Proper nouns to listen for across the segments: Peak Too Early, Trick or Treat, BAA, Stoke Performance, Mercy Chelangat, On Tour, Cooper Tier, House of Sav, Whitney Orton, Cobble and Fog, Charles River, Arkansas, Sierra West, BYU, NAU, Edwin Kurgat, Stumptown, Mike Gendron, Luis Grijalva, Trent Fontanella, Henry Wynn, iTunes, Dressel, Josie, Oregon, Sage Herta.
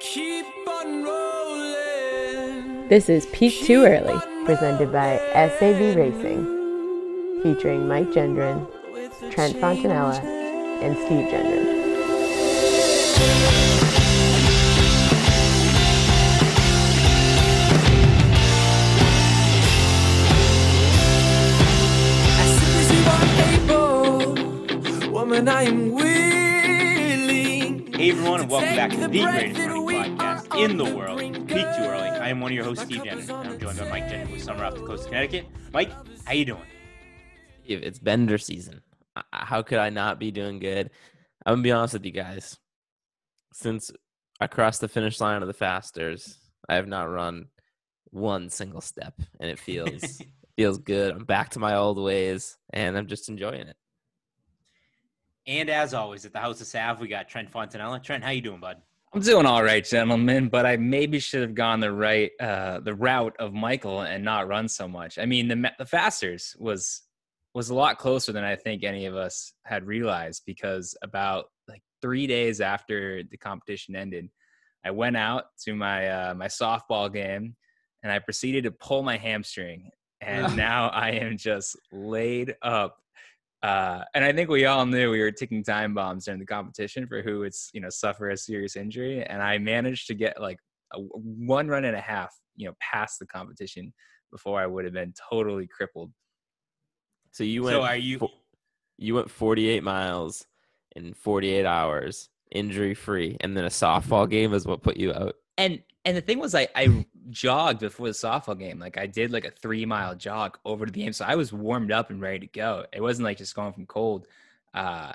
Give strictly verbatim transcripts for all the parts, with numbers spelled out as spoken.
Keep on rolling. This is Peak Too Early, presented by S A B Racing, featuring Mike Gendron, Trent Fontanella, and Steve Gendron. I am willing. Hey everyone, and welcome back to the greatest running podcast in the world, Peak Too Early. I am one of your hosts, Steve Gendron, and I'm joined by Mike Gendron with Summer off the coast of Connecticut. Mike, how you doing? It's Bender season. How could I not be doing good? I'm going to be honest with you guys. Since I crossed the finish line of the Fasters, I have not run one single step, and it feels feels good. I'm back to my old ways, and I'm just enjoying it. And as always, at the House of Sav, we got Trent Fontanella. Trent, how you doing, bud? I'm doing all right, gentlemen, but I maybe should have gone the right, uh, the route of Michael and not run so much. I mean, the the Fasters was was a lot closer than I think any of us had realized, because about like three days after the competition ended, I went out to my uh, my softball game and I proceeded to pull my hamstring, and now I am just laid up. Uh, and I think we all knew we were ticking time bombs during the competition for who would, you know, suffer a serious injury. And I managed to get like a, one run and a half, you know, past the competition before I would have been totally crippled. So you went, so are you, you went forty-eight miles in forty-eight hours, injury free. And then a softball game is what put you out. And, and the thing was, I, I jogged before the softball game. Like I did like a three mile jog over to the game. So I was warmed up and ready to go. It wasn't like just going from cold. Uh,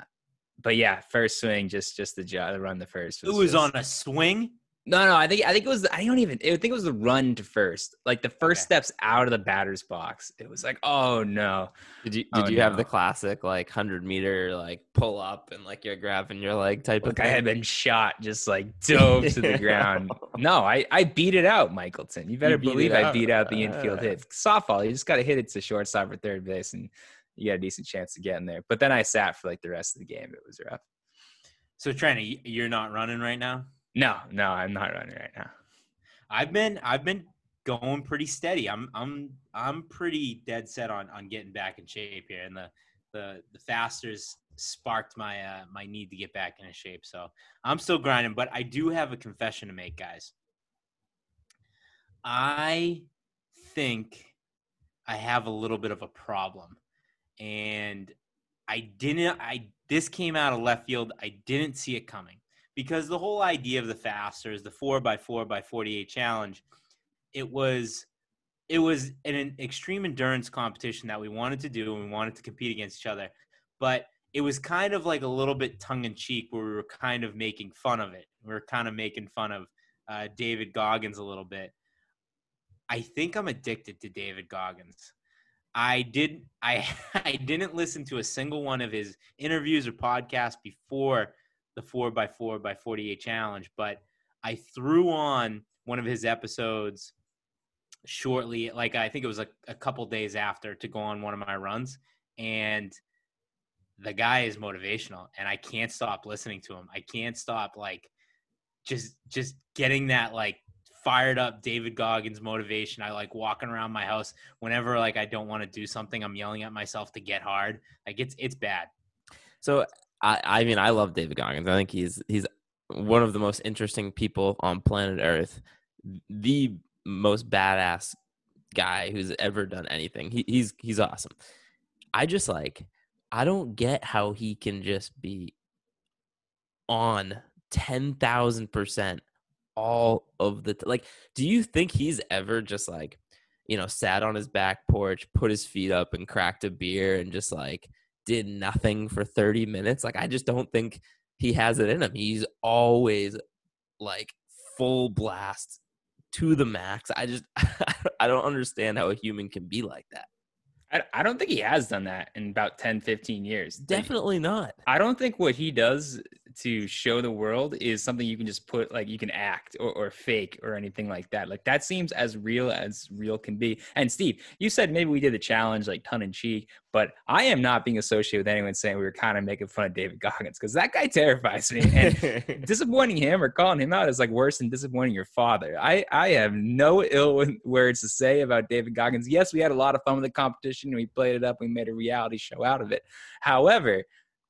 but yeah, first swing, just, just the jog, the run to first. It was, was just, on a swing. No, no. I think, I think it was, I don't even, I think it was the run to first, like the first okay. steps out of the batter's box. It was like, oh no. Did you, did oh, you no. have the classic, like hundred meter, like pull up and like you're grabbing your leg type like of thing? I had been shot, just like dove to the ground. No, I, I beat it out, Michaelton. You better you believe I beat out the infield hit. Softball, you just got to hit it to shortstop or third base and you got a decent chance to get in there. But then I sat for like the rest of the game. It was rough. So Trent, you're not running right now? No, no, I'm not running right now. I've been, I've been going pretty steady. I'm, I'm, I'm pretty dead set on, on getting back in shape here, and the, the, the Fasters sparked my, uh, my need to get back into shape. So I'm still grinding, but I do have a confession to make, guys. I think I have a little bit of a problem, and I didn't. I this came out of left field. I didn't see it coming. Because the whole idea of the Fasters, the four by four by forty-eight challenge, it was it was an extreme endurance competition that we wanted to do, and we wanted to compete against each other. But it was kind of like a little bit tongue-in-cheek, where we were kind of making fun of it. We were kind of making fun of uh, David Goggins a little bit. I think I'm addicted to David Goggins. I, did, I, I didn't listen to a single one of his interviews or podcasts before – the four by four by forty-eight challenge, but I threw on one of his episodes shortly, like I think it was like a couple days after, to go on one of my runs, and the guy is motivational, and I can't stop listening to him. I can't stop like just just getting that like fired up David Goggins motivation. I like walking around my house whenever like I don't want to do something, I'm yelling at myself to get hard. Like it's it's bad. So I, I mean, I love David Goggins. I think he's he's one of the most interesting people on planet Earth, the most badass guy who's ever done anything. He, he's he's awesome. I just like I don't get how he can just be on ten thousand percent all of the t- like. Do you think he's ever just like, you know, sat on his back porch, put his feet up, and cracked a beer, and just like did nothing for thirty minutes? Like, I just don't think he has it in him. He's always like full blast to the max. I just, I don't understand how a human can be like that. I, I don't think he has done that in about ten, fifteen years. Definitely not. I don't think what he does to show the world is something you can just put, like you can act or, or fake or anything like that. Like that seems as real as real can be. And Steve, you said maybe we did the challenge like tongue in cheek. But I am not being associated with anyone saying we were kind of making fun of David Goggins, because that guy terrifies me. And disappointing him or calling him out is like worse than disappointing your father. I, I have no ill words to say about David Goggins. Yes, we had a lot of fun with the competition. We played it up. We made a reality show out of it. However,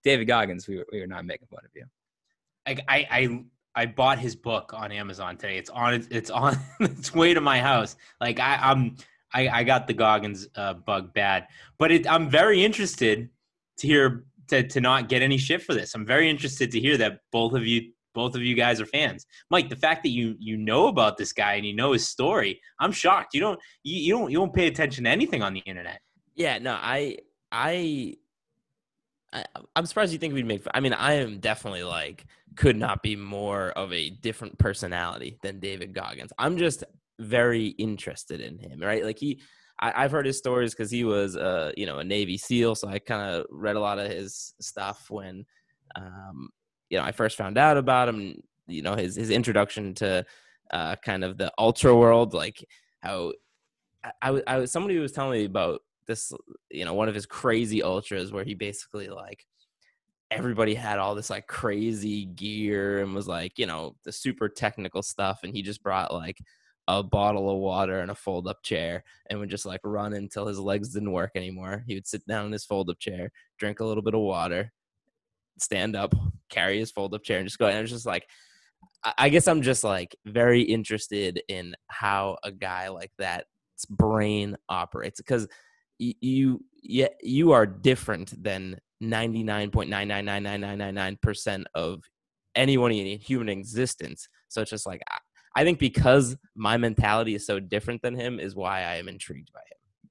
David Goggins, we were, we were not making fun of you. I, I, I bought his book on Amazon today. It's on, it's on its way to my house. Like I, I'm, I, I got the Goggins uh, bug bad, but it, I'm very interested to hear to, to not get any shit for this. I'm very interested to hear that both of you, both of you guys are fans. Mike, the fact that you, you know about this guy and you know his story, I'm shocked. You don't, you, you don't, you won't pay attention to anything on the internet. Yeah, no, I, I, I I'm surprised you think we'd make, I mean, I am definitely like, could not be more of a different personality than David Goggins. I'm just very interested in him, right? Like he, I, I've heard his stories because he was, uh, you know, a Navy SEAL. So I kind of read a lot of his stuff when, um, you know, I first found out about him. You know, his his introduction to uh, kind of the ultra world, like how I, I was, I was somebody was telling me about this. You know, one of his crazy ultras where he basically like everybody had all this like crazy gear and was like, you know, the super technical stuff, and he just brought like a bottle of water and a fold-up chair and would just like run until his legs didn't work anymore. He would sit down in his fold-up chair, drink a little bit of water, stand up, carry his fold-up chair and just go. And I was just like, I guess I'm just like very interested in how a guy like that's brain operates, because you, you, you are different than ninety-nine point nine nine nine nine nine nine nine percent of anyone in human existence. So it's just like, I, I think because my mentality is so different than him is why I am intrigued by him.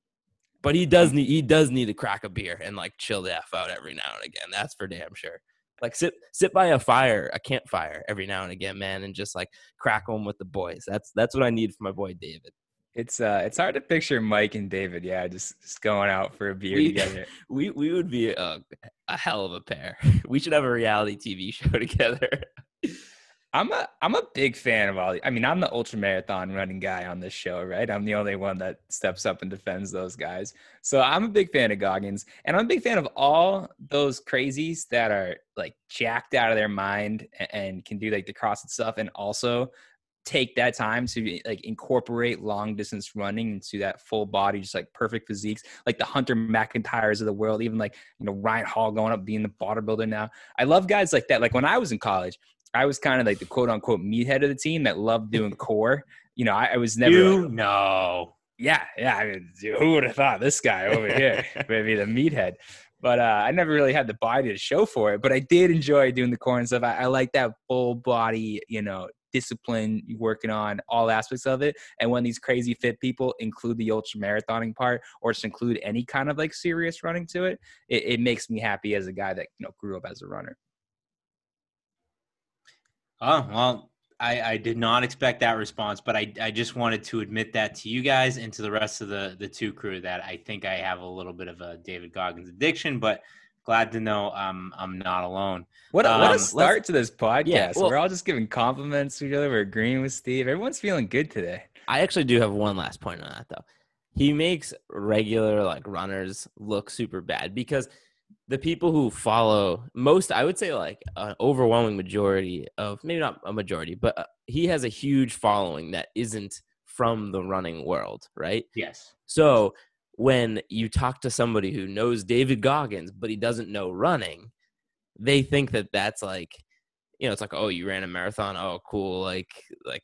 But he does need he does need to crack a beer and like chill the F out every now and again. That's for damn sure. Like sit sit by a fire, a campfire every now and again, man, and just like crack one with the boys. That's that's what I need for my boy David. It's uh it's hard to picture Mike and David, yeah, just, just going out for a beer we, together. We we would be a, a hell of a pair. We should have a reality T V show together. I'm a I'm a big fan of all. I mean, I'm the ultra marathon running guy on this show, right? I'm the only one that steps up and defends those guys. So I'm a big fan of Goggins, and I'm a big fan of all those crazies that are like jacked out of their mind and, and can do like the CrossFit stuff, and also take that time to like incorporate long distance running into that full body, just like perfect physiques, like the Hunter McIntyres of the world, even like, you know, Ryan Hall going up being the bodybuilder now. I love guys like that. Like when I was in college, I was kind of like the quote unquote meathead of the team that loved doing core. You know, I, I was never. You like, know. Yeah. Yeah. I mean, who would have thought this guy over here would be the meathead? But uh, I never really had the body to show for it. But I did enjoy doing the core and stuff. I, I like that full body, you know, discipline, working on all aspects of it. And when these crazy fit people include the ultra marathoning part, or just include any kind of like serious running to it, it, it makes me happy as a guy that, you know, grew up as a runner. Oh, well, I, I did not expect that response, but I, I just wanted to admit that to you guys and to the rest of the, the two crew that I think I have a little bit of a David Goggins addiction, but glad to know um, I'm not alone. What, um, what a start to this podcast. Yeah, well, we're all just giving compliments to each other. We're agreeing with Steve. Everyone's feeling good today. I actually do have one last point on that, though. He makes regular like runners look super bad, because – the people who follow most, I would say like an overwhelming majority of, maybe not a majority, but he has a huge following that isn't from the running world, right? Yes. So when you talk to somebody who knows David Goggins, but he doesn't know running, they think that that's like, you know, it's like, oh, you ran a marathon. Oh, cool. Like, like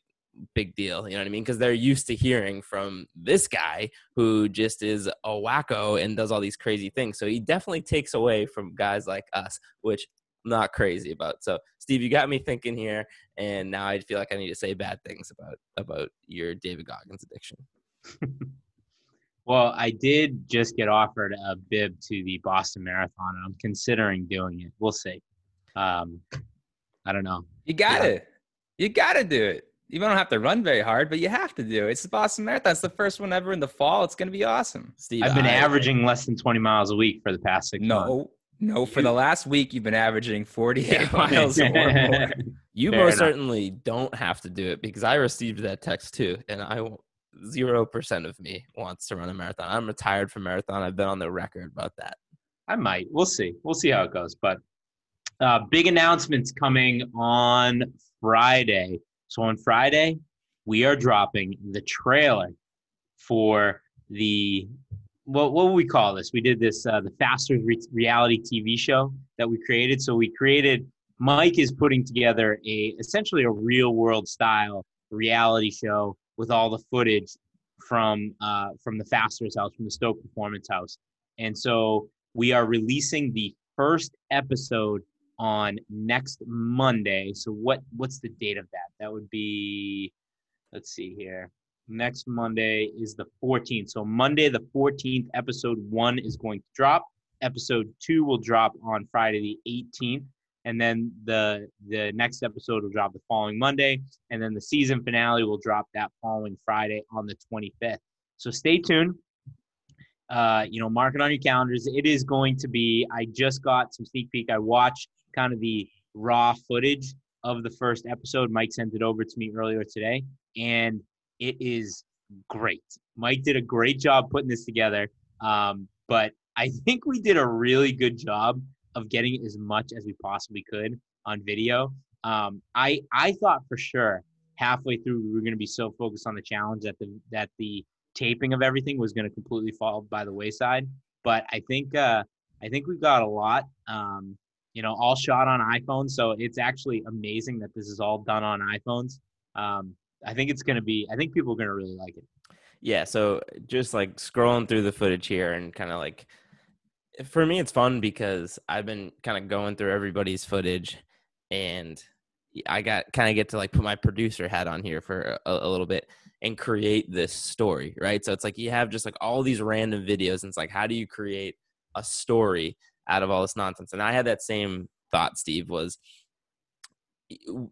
big deal. You know what I mean? Because they're used to hearing from this guy who just is a wacko and does all these crazy things. So he definitely takes away from guys like us, which I'm not crazy about. So Steve, you got me thinking here, and now I feel like I need to say bad things about, about your David Goggins addiction. Well, I did just get offered a bib to the Boston Marathon, and I'm considering doing it. We'll see. Um, I don't know. You got yeah. it. You got to do it. You don't have to run very hard, but you have to do it. It's the Boston Marathon. It's the first one ever in the fall. It's going to be awesome. Steve, I've been I, averaging less than twenty miles a week for the past six no, months. No, no. For the last week, you've been averaging forty-eight miles or more. You Fair most enough. Certainly don't have to do it, because I received that text too, and I zero percent of me wants to run a marathon. I'm retired from marathon. I've been on the record about that. I might. We'll see. We'll see how it goes. But uh, big announcements coming on Friday. So on Friday, we are dropping the trailer for the, what, what would we call this? We did this, uh, the Fasters re- reality T V show that we created. So we created, Mike is putting together a essentially a real world style reality show with all the footage from uh, from the Fasters house, from the Stoke Performance house. And so we are releasing the first episode on next Monday. So what what's the date of that? That would be, let's see here. Next Monday is the fourteenth. So Monday the fourteenth, episode one is going to drop. Episode two will drop on Friday the eighteenth. And then the the next episode will drop the following Monday. And then the season finale will drop that following Friday on the twenty-fifth. So stay tuned. Uh, you know, mark it on your calendars. It is going to be, I just got some sneak peek. I watched kind of the raw footage of the first episode. Mike sent it over to me earlier today. And it is great. Mike did a great job putting this together. Um, but I think we did a really good job of getting as much as we possibly could on video. Um, I I thought for sure halfway through we were going to be so focused on the challenge that the that the taping of everything was going to completely fall by the wayside. But I think uh, I think we've got a lot, um, you know, all shot on iPhones. So it's actually amazing that this is all done on iPhones. Um, I think it's going to be, I think people are going to really like it. Yeah. So just like scrolling through the footage here and kind of like, for me, it's fun because I've been kind of going through everybody's footage and I got kind of get to like put my producer hat on here for a, a little bit and create this story. Right. So it's like, you have just like all these random videos and it's like, how do you create a story out of all this nonsense? And I had that same thought, Steve, was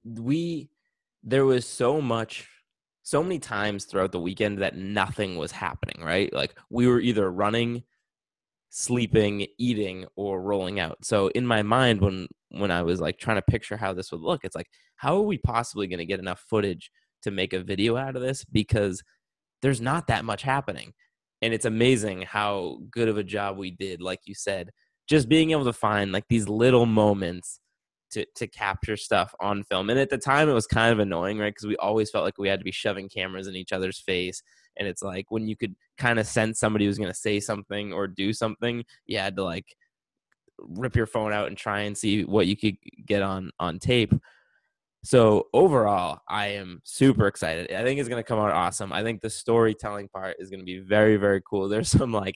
we, there was so much, so many times throughout the weekend that nothing was happening, right? Like we were either running, sleeping, eating, or rolling out. So in my mind, when when I was like trying to picture how this would look, it's like, how are we possibly going to get enough footage to make a video out of this? Because there's not that much happening. And it's amazing how good of a job we did, like you said, just being able to find like these little moments to to capture stuff on film. And at the time it was kind of annoying, right? Because we always felt like we had to be shoving cameras in each other's face. And it's like when you could kind of sense somebody was going to say something or do something, you had to like rip your phone out and try and see what you could get on, on tape. So overall, I am super excited. I think it's going to come out awesome. I think the storytelling part is going to be very, very cool. There's some like,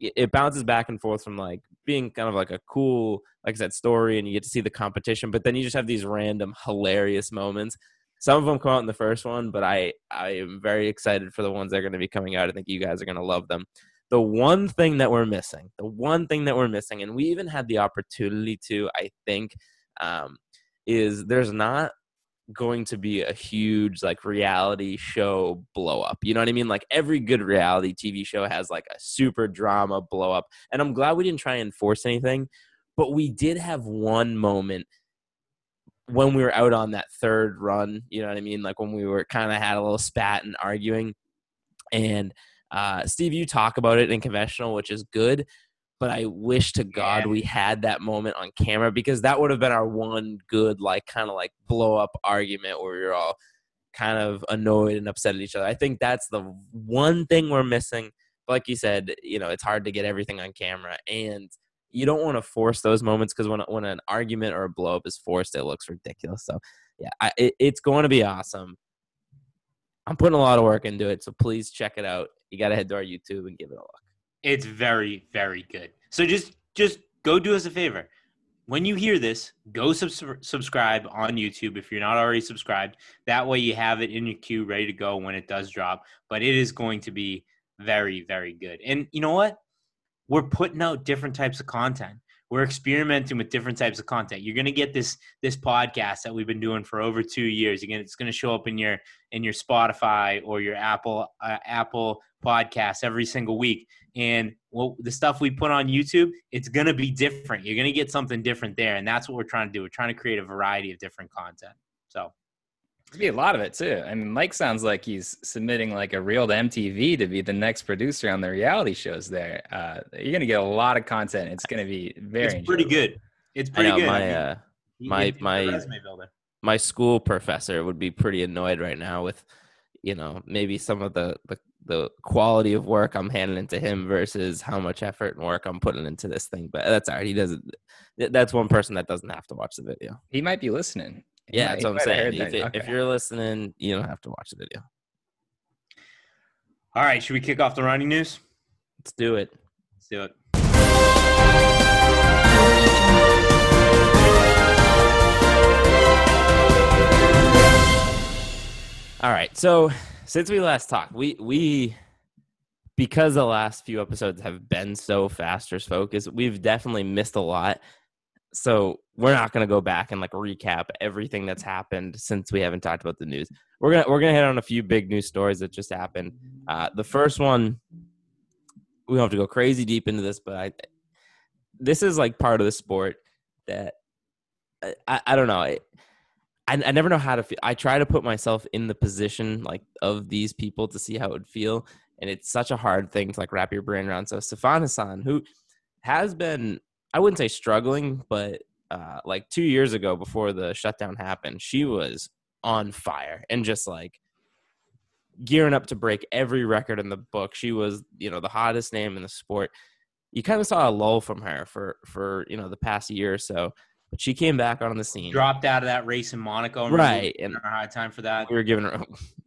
it bounces back and forth from like being kind of like a cool, like I said, story and you get to see the competition, but then you just have these random hilarious moments. Some of them come out in the first one, but I, I am very excited for the ones that are going to be coming out. I think you guys are going to love them. The one thing that we're missing, the one thing that we're missing, and we even had the opportunity to, I think, um, is there's not going to be a huge like reality show blow up. You know what I mean? Like every good reality T V show has like a super drama blow up. And I'm glad we didn't try and force anything, but we did have one moment when we were out on that third run, you know what I mean? Like when we were kind of had a little spat and arguing. And uh, Steve, you talk about it in confessional, which is good, but I wish to God yeah. we had that moment on camera because that would have been our one good, like kind of like blow up argument where we were all kind of annoyed and upset at each other. I think that's the one thing we're missing. But like you said, you know, it's hard to get everything on camera and you don't want to force those moments because when when an argument or a blow up is forced, it looks ridiculous. So yeah, I, it, it's going to be awesome. I'm putting a lot of work into it. So please check it out. You got to head to our YouTube and give it a look. It's very, very good. So just, just go do us a favor. When you hear this, go sub- subscribe on YouTube if you're not already subscribed. That way you have it in your queue ready to go when it does drop. But it is going to be very, very good. And you know what? We're putting out different types of content. We're experimenting with different types of content. You're going to get this this podcast that we've been doing for over two years. Again, it's going to show up in your in your Spotify or your Apple uh, Apple podcast every single week. And well, the stuff we put on YouTube, it's going to be different. You're going to get something different there, and that's what we're trying to do. We're trying to create a variety of different content. So There'd be a lot of it too. I mean, Mike sounds like he's submitting like a reel to M T V to be the next producer on the reality shows there. Uh, you're going to get a lot of content. It's going to be very It's pretty enjoyable. good. It's pretty I know, good. My, uh, my, my, my school professor would be pretty annoyed right now with, you know, maybe some of the, the, the quality of work I'm handing into him versus how much effort and work I'm putting into this thing. But that's all right. He doesn't, that's one person that doesn't have to watch the video. He might be listening. Yeah, that's what I'm saying. If, it, okay. if you're listening, you don't have to watch the video. All right, should we kick off the running news? Let's do it. Let's do it. All right, so since we last talked, we we because the last few episodes have been so Fasters focused, we've definitely missed a lot. So we're not going to go back and like recap everything that's happened since we haven't talked about the news. We're going to, we're going to hit on a few big news stories that just happened. Uh, the first one, we don't have to go crazy deep into this, but I, this is like part of the sport that I, I, I don't know. I, I, I never know how to feel. I try to put myself in the position like of these people to see how it would feel. And it's such a hard thing to like wrap your brain around. So Sifan Hassan, who has been, I wouldn't say struggling, but uh, like two years ago before the shutdown happened, she was on fire and just like gearing up to break every record in the book. She was, you know, the hottest name in the sport. You kind of saw a lull from her for, for, you know, the past year or so, but she came back on the scene. Dropped out of that race in Monaco. And right. We were giving her a hard time for that. We were giving her,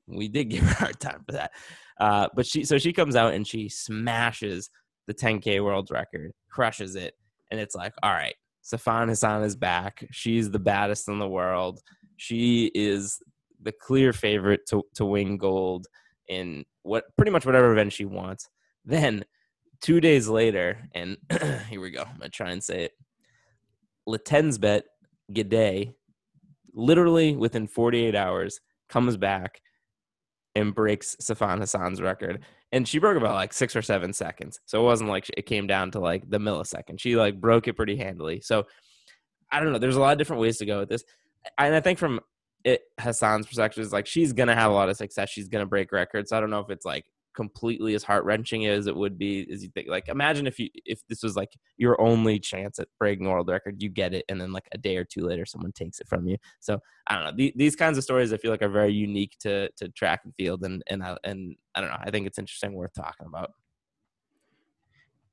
we did give her a hard time for that. Uh, but she, so she comes out and she smashes the ten K world record, crushes it. And it's like, all right, Sifan Hassan is back. She's the baddest in the world. She is the clear favorite to, to win gold in what pretty much whatever event she wants. Then two days later, and here we go. I'm going to try and say it. Latenzbet Gideh, literally within forty-eight hours, comes back and breaks Sifan Hassan's record. And she broke about like six or seven seconds. So it wasn't like it came down to like the millisecond. She like broke it pretty handily. So I don't know. There's a lot of different ways to go with this. And I think from it, Hassan's perspective is like, she's going to have a lot of success. She's going to break records. So I don't know if it's like completely as heart-wrenching as it would be as you think. Like imagine if you, if this was like your only chance at breaking world record, you get it. And then like a day or two later, someone takes it from you. So I don't know. These, these kinds of stories I feel like are very unique to, to track and field. And, and, I, and I don't know, I think it's interesting, worth talking about.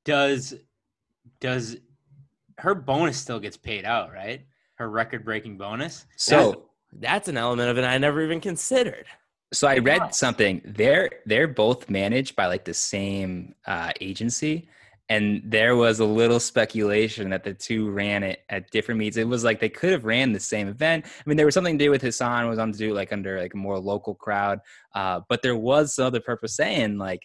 Does, does her bonus still gets paid out, right? Her record breaking bonus. So that's, that's an element of it I never even considered. So I read something. They're they're both managed by like the same uh, agency, and there was a little speculation that the two ran it at different meets. It was like they could have ran the same event. I mean, there was something to do with Hassan was on to do like under like a more local crowd, uh, but there was some other purpose saying like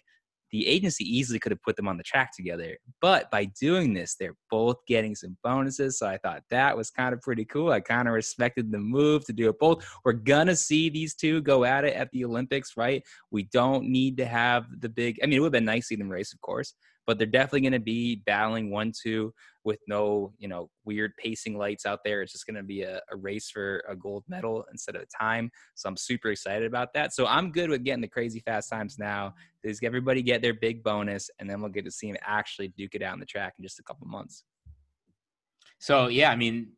the agency easily could have put them on the track together. But by doing this, they're both getting some bonuses. So I thought that was kind of pretty cool. I kind of respected the move to do it both. We're going to see these two go at it at the Olympics, right? We don't need to have the big, I mean, it would have been nice to see them race, of course, but they're definitely going to be battling one, two with no, you know, weird pacing lights out there. It's just going to be a, a race for a gold medal instead of a time. So I'm super excited about that. So I'm good with getting the crazy fast times now. Does everybody get their big bonus, and then we'll get to see them actually duke it out on the track in just a couple months. So, yeah, I mean,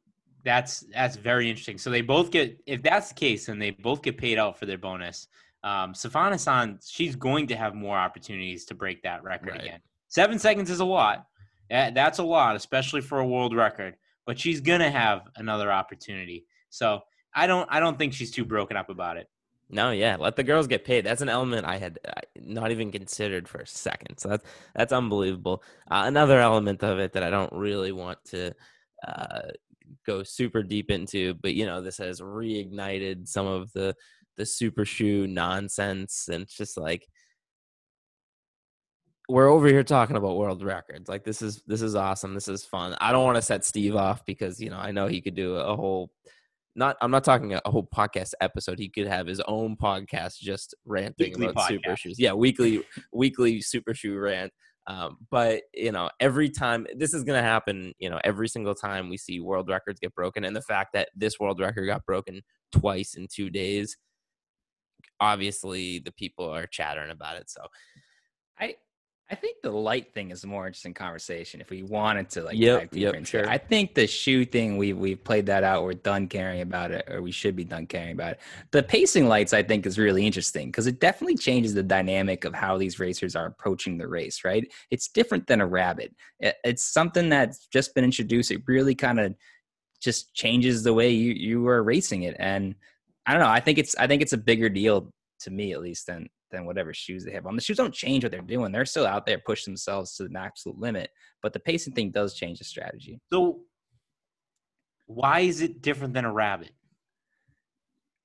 that's, that's very interesting. So they both get, if that's the case, then they both get paid out for their bonus. Um, Sifan Hassan, she's going to have more opportunities to break that record right. again. Seven seconds is a lot. That's a lot, especially for a world record. But she's gonna have another opportunity. So I don't, I don't think she's too broken up about it. No, yeah, let the girls get paid. That's an element I had not even considered for a second. So that's that's unbelievable. Uh, another element of it that I don't really want to uh, go super deep into, but you know, this has reignited some of the the super shoe nonsense, and it's just like, we're over here talking about world records. Like this is, this is awesome. This is fun. I don't want to set Steve off because, you know, I know he could do a whole, not, I'm not talking a whole podcast episode. He could have his own podcast, just ranting weekly about podcast. Super shoes. Yeah. Weekly, weekly super shoe rant. Um, but you know, every time this is going to happen, you know, every single time we see world records get broken, and the fact that this world record got broken twice in two days obviously the people are chattering about it. So I I think the light thing is a more interesting conversation if we wanted to, like, yep, dive deeper yep, into sure. it. I think the shoe thing, we, we've played that out. We're done caring about it, or we should be done caring about it. The pacing lights, I think, is really interesting because it definitely changes the dynamic of how these racers are approaching the race, right? It's different than a rabbit. It, it's something that's just been introduced. It really kind of just changes the way you, you are racing it. And I don't know. I think it's, I think it's a bigger deal to me, at least, than, than whatever shoes they have on. The shoes don't change what they're doing. They're still out there pushing themselves to the absolute limit, but the pacing thing does change the strategy. So why is it different than a rabbit?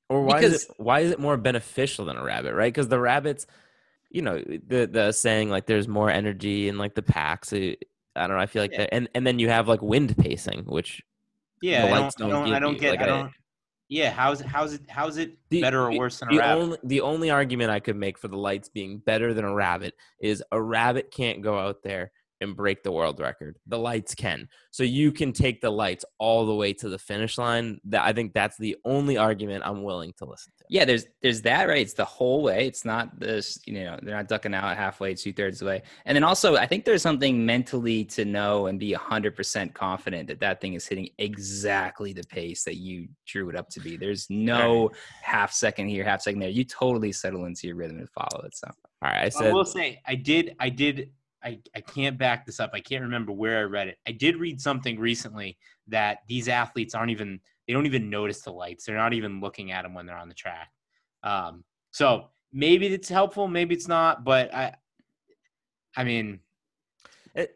Or why because, is it, why is it more beneficial than a rabbit, right? Because the rabbits, you know, the, the saying, like, there's more energy in, like, the packs. I don't know. I feel like yeah. that. And, and then you have, like, wind pacing, which yeah, the lights I don't, don't, I don't, give I don't get like, I don't, I, Yeah, how's how's it how's it the, better or worse than a the rabbit? Only, the only argument I could make for the lights being better than a rabbit is a rabbit can't go out there and break the world record. The lights can. So you can take the lights all the way to the finish line. That, I think that's the only argument I'm willing to listen to. Yeah, there's there's that, right? It's the whole way. It's not this, you know, they're not ducking out halfway, two-thirds of the way. And then also, I think there's something mentally to know and be one hundred percent confident that that thing is hitting exactly the pace that you drew it up to be. There's no right. half second here, half second there. You totally settle into your rhythm and follow it. So, all right, I said I will say I did I did I, I can't back this up. I can't remember where I read it. I did read something recently that these athletes aren't even, they don't even notice the lights. They're not even looking at them when they're on the track. Um, so maybe it's helpful, maybe it's not, but I, I mean. It,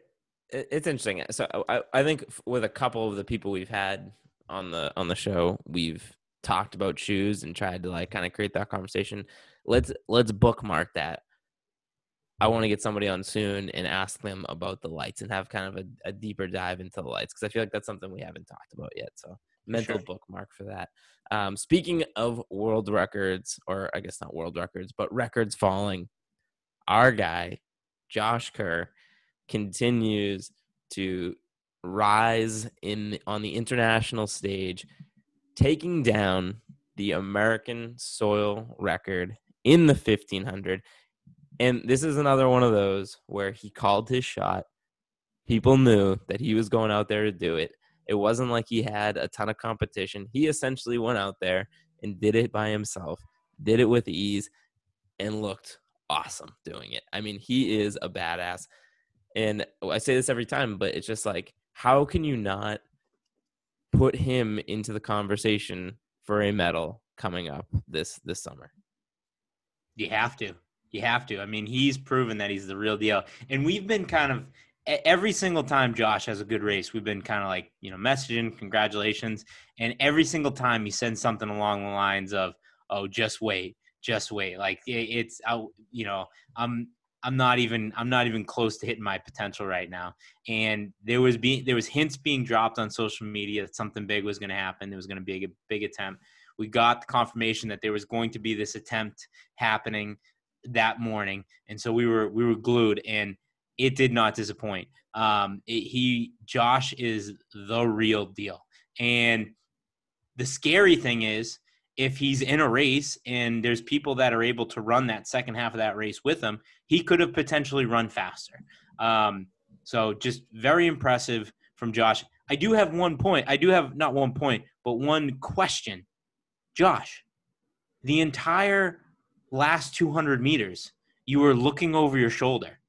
it it's interesting. So I, I think with a couple of the people we've had on the, on the show, we've talked about shoes and tried to, like, kind of create that conversation. Let's, let's bookmark that. I want to get somebody on soon and ask them about the lights and have kind of a, a deeper dive into the lights, because I feel like that's something we haven't talked about yet. So mental sure. bookmark for that. Um, speaking of world records, or I guess not world records, but records falling, our guy, Josh Kerr, continues to rise in on the international stage, taking down the American soil record in the fifteen hundred. And this is another one of those where he called his shot. People knew that he was going out there to do it. It wasn't like he had a ton of competition. He essentially went out there and did it by himself, did it with ease, and looked awesome doing it. I mean, he is a badass. And I say this every time, but it's just like, how can you not put him into the conversation for a medal coming up this, this summer? You have to. You have to. I mean, he's proven that he's the real deal. And we've been kind of, every single time Josh has a good race, we've been kind of like, you know, messaging, congratulations. And every single time he sends something along the lines of, oh, just wait, just wait. Like, it's, you know, I'm, I'm not even, I'm not even close to hitting my potential right now. And there was being, there was hints being dropped on social media that something big was going to happen. There was going to be a big attempt. We got the confirmation that there was going to be this attempt happening that morning, and so we were we were glued, and it did not disappoint. Um it, he Josh is the real deal. And the scary thing is, if he's in a race and there's people that are able to run that second half of that race with him, he could have potentially run faster. Um so just very impressive from Josh. I do have one point I do have not one point but one question. Josh, the entire last two hundred meters, you were looking over your shoulder.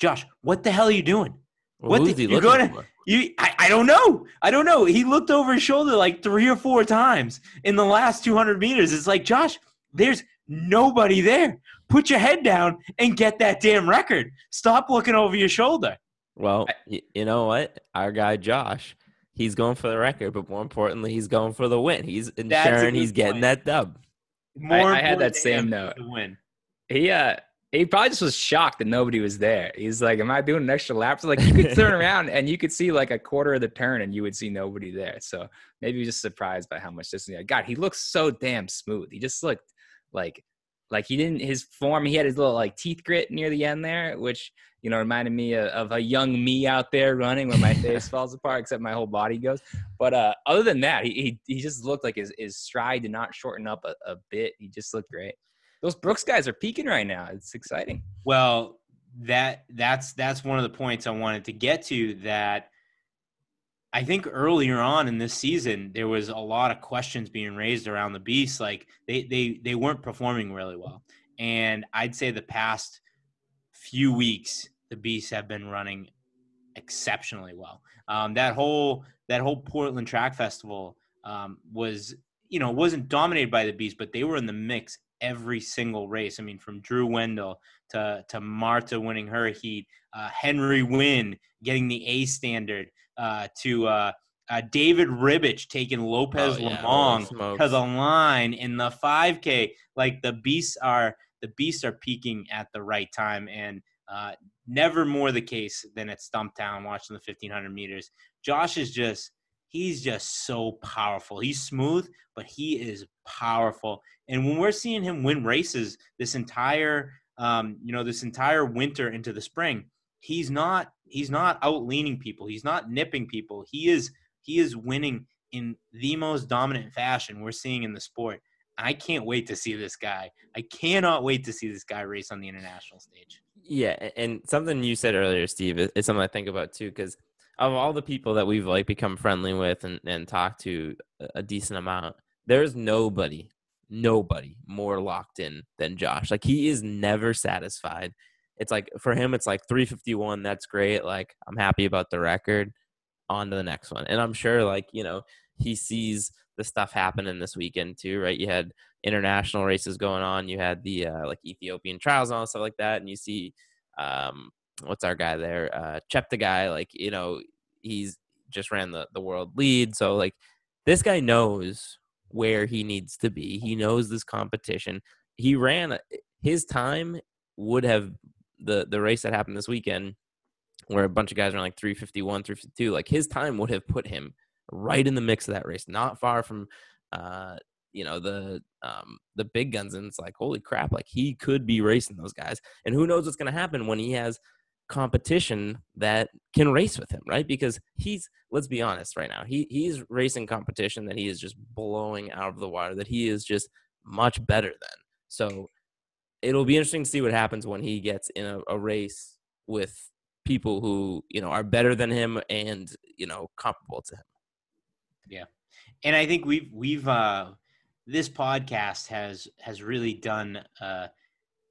Josh, what the hell are you doing? Well, what the, you're going to? You, I, I don't know. I don't know. He looked over his shoulder like three or four times in the last two hundred meters. It's like, Josh, there's nobody there. Put your head down and get that damn record. Stop looking over your shoulder. Well, I, you know what? Our guy Josh, he's going for the record, but more importantly, he's going for the win. He's ensuring he's getting point. that dub. More I, I had that same note. He uh, he probably just was shocked that nobody was there. He's like, "Am I doing an extra lap?" So like, you could turn around and you could see like a quarter of the turn, and you would see nobody there. So maybe he was just surprised by how much distance he had. God, he looks so damn smooth. He just looked like like he didn't his form. He had his little like teeth grit near the end there, which, you know, reminded me of, of a young me out there running when my face falls apart, except my whole body goes. But uh, other than that, he, he he just looked like his his stride did not shorten up a, a bit. He just looked great. those Brooks guys are peaking right now. It's exciting. Well, that that's that's one of the points I wanted to get to, that I think earlier on in this season, there was a lot of questions being raised around the Beast. Like they, they, they weren't performing really well. And I'd say the past few weeks, the Beasts have been running exceptionally well. Um, that whole, that whole Portland Track Festival um, was, you know, wasn't dominated by the Beasts, but they were in the mix every single race. I mean, from Drew Wendell to, to Marta winning her heat, uh, Henry Wynn getting the A standard, Uh, to uh, uh, David Ribich taking Lopez oh, yeah. Lemong because of line in the five K. Like the beasts are the beasts are peaking at the right time, and uh, never more the case than at Stumptown watching the fifteen hundred meters. Josh is just he's just so powerful. He's smooth, but he is powerful. And when we're seeing him win races this entire um, you know this entire winter into the spring, he's not. He's not out leaning people. He's not nipping people. He is he is winning in the most dominant fashion we're seeing in the sport. I can't wait to see this guy. I cannot wait to see this guy race on the international stage. Yeah, and something you said earlier, Steve, is something I think about too, because of all the people that we've like become friendly with and, and talked to a decent amount, there's nobody, nobody more locked in than Josh. Like he is never satisfied. It's like, for him, it's like three fifty-one. That's great. Like, I'm happy about the record. On to the next one. And I'm sure, like, you know, he sees the stuff happening this weekend too, right? You had international races going on. You had the, uh, like, Ethiopian trials and all stuff like that. And you see, um, what's our guy there? Uh, Chep, the guy, like, you know, he's just ran the, the world lead. So, like, this guy knows where he needs to be. He knows this competition. He ran his time would have – the the race that happened this weekend where a bunch of guys are like three fifty-one, three fifty-two, like his time would have put him right in the mix of that race, not far from, uh, you know, the, um, the big guns. And it's like, holy crap, like he could be racing those guys. And who knows what's going to happen when he has competition that can race with him, right? Because he's, let's be honest right now, he he's racing competition that he is just blowing out of the water, that he is just much better than. So it'll be interesting to see what happens when he gets in a, a race with people who, you know, are better than him and, you know, comparable to him. Yeah. And I think we've, we've, uh, this podcast has, has really done, uh,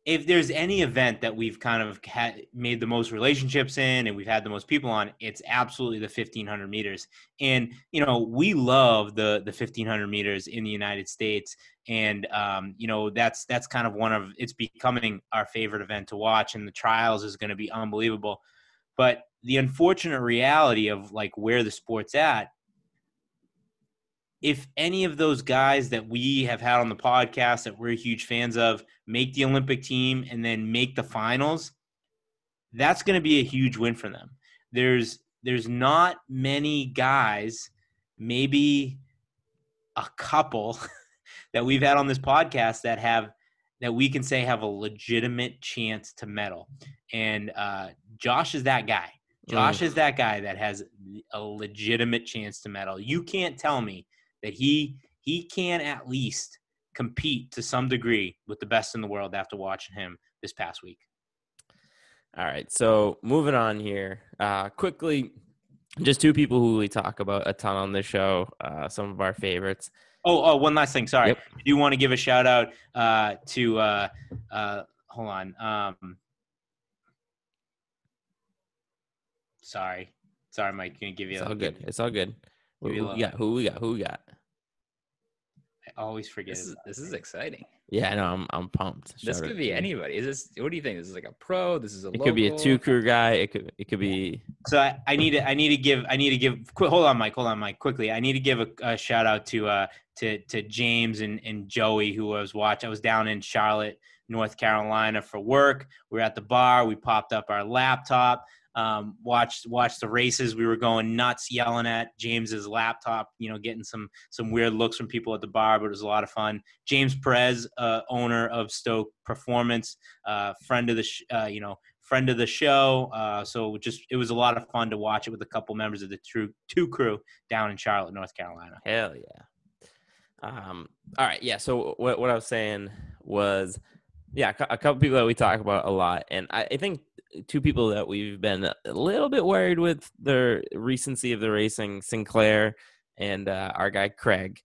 if there's any event that we've kind of had made the most relationships in and we've had the most people on, it's absolutely the fifteen hundred meters. And, you know, we love the the fifteen hundred meters in the United States. And, um, you know, that's that's kind of one of – it's becoming our favorite event to watch, and the trials is going to be unbelievable. But the unfortunate reality of, like, where the sport's at, if any of those guys that we have had on the podcast that we're huge fans of make the Olympic team and then make the finals, that's going to be a huge win for them. There's there's not many guys, maybe a couple that we've had on this podcast that have that we can say have a legitimate chance to medal. And uh, Josh is that guy. Josh is that guy that has a legitimate chance to medal. You can't tell me that he he can at least compete to some degree with the best in the world after watching him this past week. All right, so moving on here. Uh, quickly, just two people who we talk about a ton on this show, uh, some of our favorites. Oh, oh, one last thing, sorry. Yep. I do want to give a shout-out uh, to uh, – uh, hold on. Um, sorry. Sorry, Mike. Can you give you – It's all good. It's all good. Who we got? Who we got? Who we got? I always forget. This is, this is exciting. Yeah, I know. I'm I'm pumped. This could be anybody. Is this? What do you think? This is like a pro. This is a. It local? Could be a two crew guy. It could. It could be. So I, I need to. I need to give. I need to give. Hold on, Mike. Hold on, Mike. Quickly, I need to give a, a shout out to uh to to James and, and Joey who I was watching. I was down in Charlotte, North Carolina for work. We were at the bar. We popped up our laptop. Um, watched, watched the races. We were going nuts, yelling at James's laptop, you know, getting some, some weird looks from people at the bar, but it was a lot of fun. James Perez, uh, owner of Stoke Performance, uh, friend of the, sh- uh, you know, friend of the show. Uh, so just, it was a lot of fun to watch it with a couple members of the two, two crew down in Charlotte, North Carolina. Hell yeah. Um, all right. Yeah. So what, what I was saying was Yeah, a couple people that we talk about a lot. And I, I think two people that we've been a little bit worried with the recency of the racing, Sinclaire and uh, our guy Craig,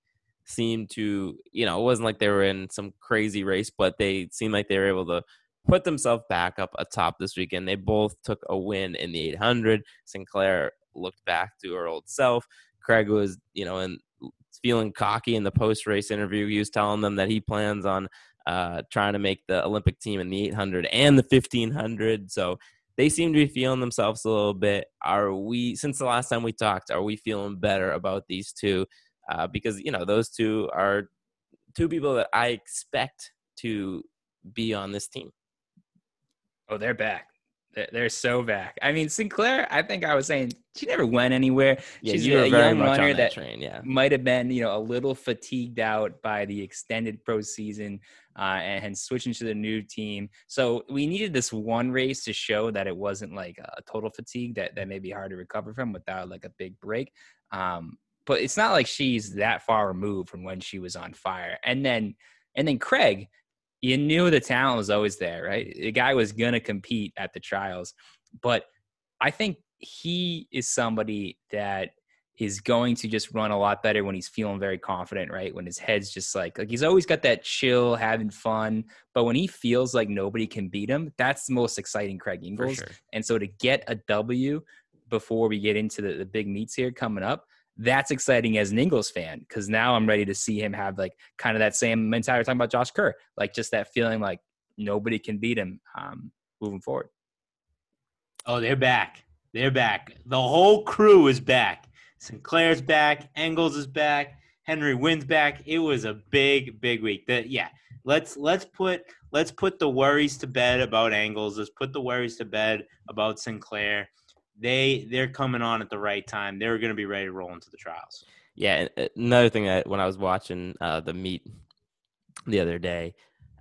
seemed to, you know, it wasn't like they were in some crazy race, but they seemed like they were able to put themselves back up atop this weekend. They both took a win in the eight hundred. Sinclaire looked back to her old self. Craig was, you know, and feeling cocky in the post-race interview. He was telling them that he plans on uh, trying to make the Olympic team in the eight hundred and the fifteen hundred. So they seem to be feeling themselves a little bit. Are we, since the last time we talked, are we feeling better about these two? Uh, because, you know, those two are two people that I expect to be on this team. Oh, they're back. They're, they're so back. I mean, Sinclaire, I think I was saying she never went anywhere. Yeah, she's a young runner that, that yeah. might have been, you know, a little fatigued out by the extended pro season uh, and, and switching to the new team. So we needed this one race to show that it wasn't like a total fatigue that, that may be hard to recover from without like a big break. Um, but it's not like she's that far removed from when she was on fire. And then, and then Craig, you knew the talent was always there, right? The guy was going to compete at the trials. But I think he is somebody that is going to just run a lot better when he's feeling very confident, right? When his head's just like, like he's always got that chill, having fun. But when he feels like nobody can beat him, that's the most exciting Craig Engels. Sure. And so to get a W before we get into the, the big meets here coming up, that's exciting as an Engels fan, because now I'm ready to see him have like kind of that same mentality we're talking about Josh Kerr, like just that feeling like nobody can beat him um, moving forward. Oh, they're back. They're back. The whole crew is back. Sinclair's back. Engels is back. Henry Wynn's back. It was a big, big week. The, yeah, let's let's put let's put the worries to bed about Engels. Let's put the worries to bed about Sinclair. They, they're coming on at the right time. They're going to be ready to roll into the trials. Yeah, another thing that when I was watching uh, the meet the other day,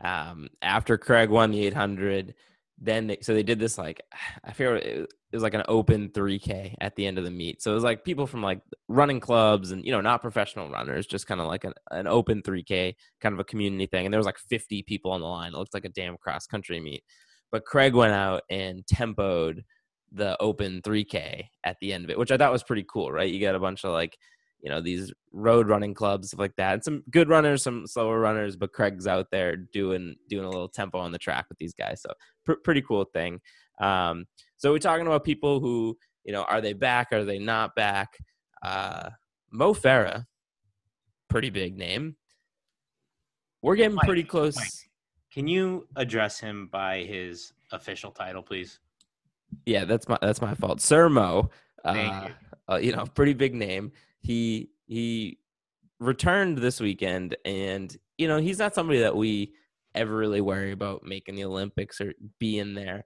um, after Craig won the eight hundred, then they, so they did this like, I feel it was like an open three K at the end of the meet. So it was like people from like running clubs and, you know, not professional runners, just kind of like an, an open three K, kind of a community thing. And there was like fifty people on the line. It looked like a damn cross-country meet. But Craig went out and tempoed the open three K at the end of it, which I thought was pretty cool, right? You got a bunch of like, you know, these road running clubs, stuff like that. And some good runners, some slower runners, but Craig's out there doing doing a little tempo on the track with these guys. So pr- pretty cool thing. Um, so we're talking about people who, you know, are they back? Are they not back? Uh, Mo Farah, pretty big name. We're getting Mike, pretty close. Mike, can you address him by his official title, please? Yeah, that's my that's my fault. Sir Mo, uh, uh, you know, pretty big name. He he returned this weekend, and you know he's not somebody that we ever really worry about making the Olympics or being there.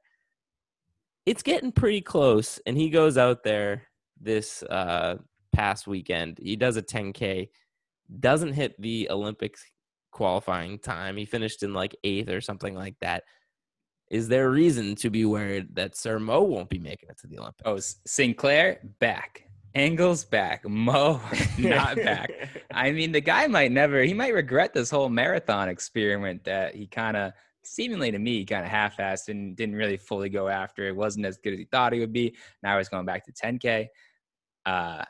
It's getting pretty close, and he goes out there this uh, past weekend. He does a ten K, doesn't hit the Olympics qualifying time. He finished in like eighth or something like that. Is there reason to be worried that Sir Mo won't be making it to the Olympics? Oh, Sinclair back. Engels back. Mo not back. I mean, the guy might never, he might regret this whole marathon experiment that he kind of, seemingly to me, kind of half-assed and didn't really fully go after. It wasn't as good as he thought it would be. Now he's going back to ten K. Uh,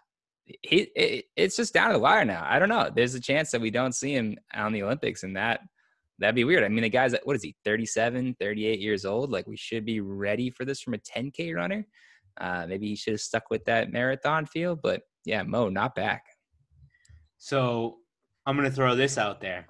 he, it, it's just down to the wire now. I don't know. There's a chance that we don't see him on the Olympics, and that that'd be weird. I mean, the guy's, what is he, thirty-seven, thirty-eight years old? Like, we should be ready for this from a ten K runner. Uh, maybe he should have stuck with that marathon feel. But, yeah, Mo, not back. So I'm going to throw this out there.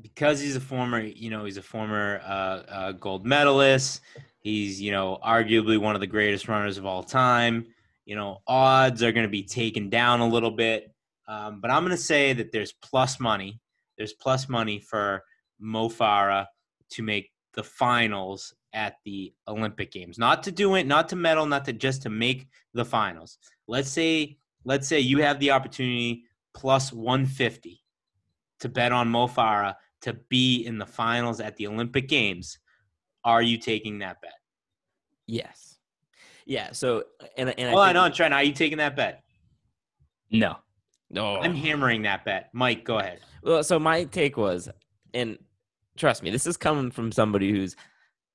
Because he's a former, you know, he's a former uh, uh, gold medalist. He's, you know, arguably one of the greatest runners of all time. You know, odds are going to be taken down a little bit. Um, but I'm going to say that there's plus money. There's plus money for Mo Farah to make the finals at the Olympic Games. Not to do it, not to medal, not to just to make the finals. Let's say, let's say you have the opportunity plus one fifty to bet on Mo Farah to be in the finals at the Olympic Games. Are you taking that bet? Yes. Yeah. So, and, and well, I know, Trent, are you taking that bet? No. No, I'm hammering that bet. Mike, go ahead. Well, so my take was and trust me, this is coming from somebody who's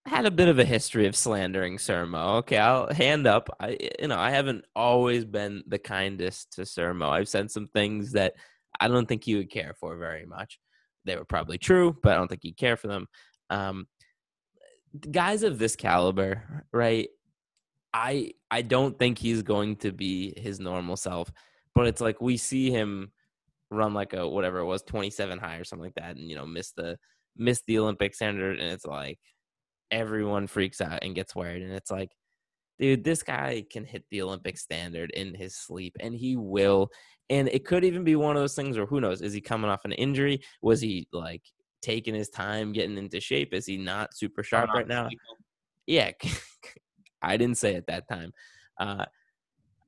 had a bit of a history of slandering Sir Mo. Okay, I'll hand up. I, you know, I haven't always been the kindest to Sir Mo. I've said some things that I don't think he would care for very much. They were probably true, but I don't think he'd care for them. Um, guys of this caliber, right? I I don't think he's going to be his normal self, but it's like we see him run like a whatever it was, twenty-seven high or something like that, and you know, miss the miss the Olympic standard, and it's like everyone freaks out and gets worried, and it's like, dude, this guy can hit the Olympic standard in his sleep, and he will. And it could even be one of those things where who knows, is he coming off an injury? Was he like taking his time getting into shape? Is he not super sharp right now? Yeah. I didn't say it that time. Uh,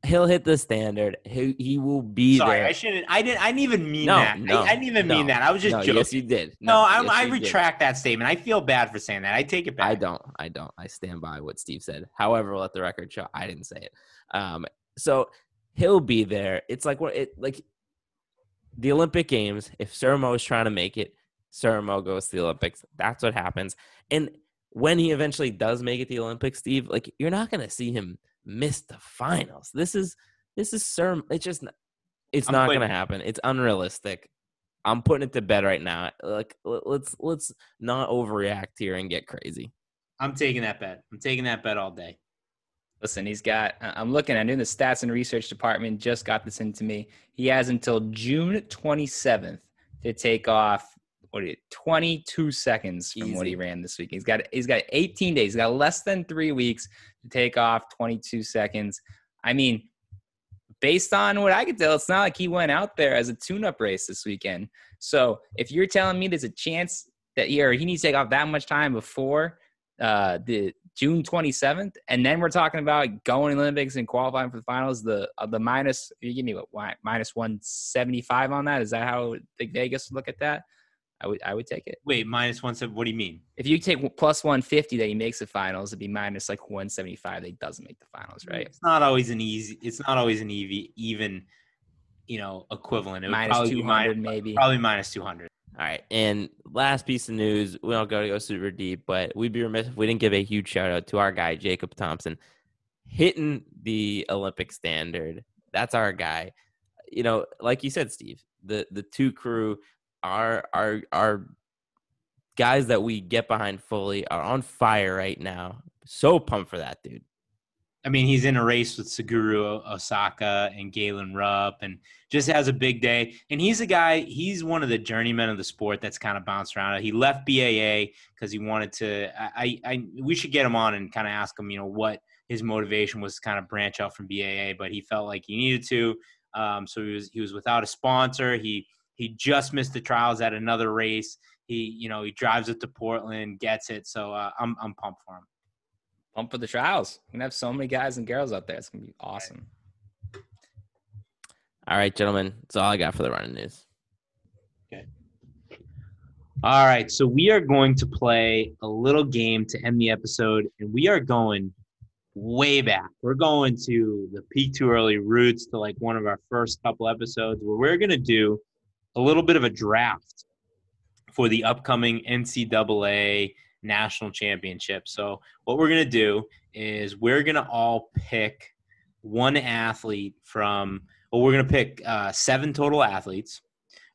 he'll hit the standard. He he will be Sorry, there. I shouldn't. I didn't. I didn't even mean no, that. No, I, I didn't even no, mean that. I was just no, joking. Yes, you did. No, no I'm, yes, I retract did. that statement. I feel bad for saying that. I take it back. I don't. I don't. I stand by what Steve said. However, let the record show I didn't say it. Um, so he'll be there. It's like what it like. The Olympic Games. If Sir Mo is trying to make it, Sir Mo goes to the Olympics. That's what happens. And when he eventually does make it to the Olympics, Steve, like you're not going to see him miss the finals. This is this is Sir. It's just it's I'm not going to happen. It's unrealistic. I'm putting it to bed right now. Like let's let's not overreact here and get crazy. I'm taking that bet. I'm taking that bet all day. Listen, he's got. I'm looking. I knew the stats and research department just got this into me. He has until June twenty-seventh to take off. What is it, twenty-two seconds from Easy. What he ran this week. He's got he's got eighteen days. He's got less than three weeks to take off twenty-two seconds. I mean, based on what I could tell, it's not like he went out there as a tune-up race this weekend. So if you're telling me there's a chance that he, or he needs to take off that much time before uh, the June twenty-seventh, and then we're talking about going to the Olympics and qualifying for the finals, the uh, the minus, you give me what, minus one seventy-five on that? Is that how Vegas would look at that? I would I would take it. Wait, minus one seventy. What do you mean? If you take plus one fifty that he makes the finals, it'd be minus like one seventy-five that he doesn't make the finals, right? It's not always an easy. It's not always an easy, even, you know, equivalent. It minus would two hundred, minus, maybe. Probably minus two hundred. All right, and last piece of news. We don't go to go super deep, but we'd be remiss if we didn't give a huge shout out to our guy Jacob Thompson, hitting the Olympic standard. That's our guy. You know, like you said, Steve, the the two crew. Our our our guys that we get behind fully are on fire right now. So pumped for that, dude. I mean, he's in a race with Suguru Osaka and Galen Rupp and just has a big day. And he's a guy, he's one of the journeymen of the sport that's kind of bounced around. He left B A A because he wanted to – I I we should get him on and kind of ask him, you know, what his motivation was to kind of branch out from B A A, but he felt like he needed to. Um, so he was he was without a sponsor. He – He just missed the trials at another race. He, you know, he drives it to Portland, gets it. So uh, I'm, I'm pumped for him. Pumped for the trials. We're gonna have so many guys and girls out there. It's gonna be awesome. All right, all right, gentlemen. That's all I got for the running news. Okay. All right. So we are going to play a little game to end the episode, and we are going way back. We're going to the Peak Too Early roots, to like one of our first couple episodes, where we're gonna do a little bit of a draft for the upcoming N C double A National Championship. So what we're going to do is we're going to all pick one athlete from – well, we're going to pick uh, seven total athletes.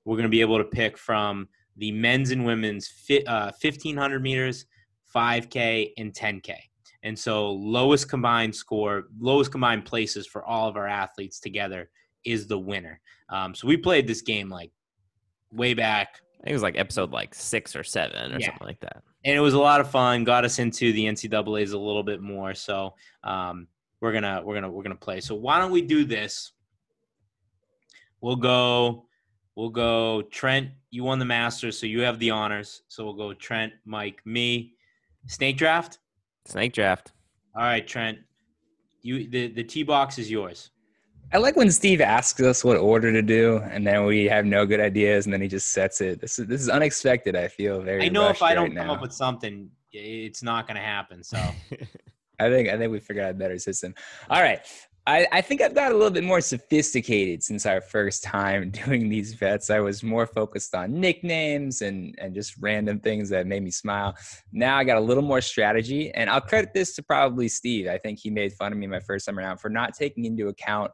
We're going to be able to pick from the men's and women's fi- uh, fifteen hundred meters, five K, and ten K. And so lowest combined score, lowest combined places for all of our athletes together is the winner. Um, so we played this game like – way back. I think it was like episode like six or seven or yeah. something like that. And it was a lot of fun. Got us into the N C double A's a little bit more. So um, we're going to, we're going to, we're going to play. So why don't we do this? We'll go, we'll go Trent. You won the Masters, so you have the honors. So we'll go Trent, Mike, me. Snake draft? Snake draft. All right, Trent. You, the, the tee box is yours. I like when Steve asks us what order to do, and then we have no good ideas, and then he just sets it. This is this is unexpected. I feel very. I know if I don't come up with something, it's not going to happen. So, I think I think we figured out a better system. All right, I, I think I've got a little bit more sophisticated since our first time doing these bets. I was more focused on nicknames and, and just random things that made me smile. Now I got a little more strategy, and I'll credit this to probably Steve. I think he made fun of me my first time around for not taking into account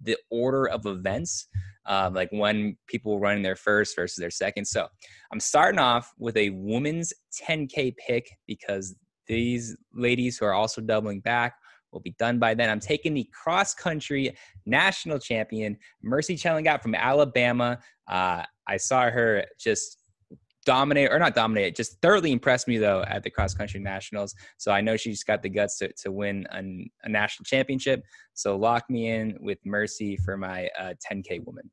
the order of events, uh, like when people were running their first versus their second. So I'm starting off with a women's ten K pick because these ladies who are also doubling back will be done by then. I'm taking the cross-country national champion, Mercy Chelangat from Alabama. Uh, I saw her just dominate, or not dominate, just thoroughly impressed me, though, at the cross-country nationals. So I know she's got the guts to, to win an, a national championship. So lock me in with Mercy for my uh, ten K woman.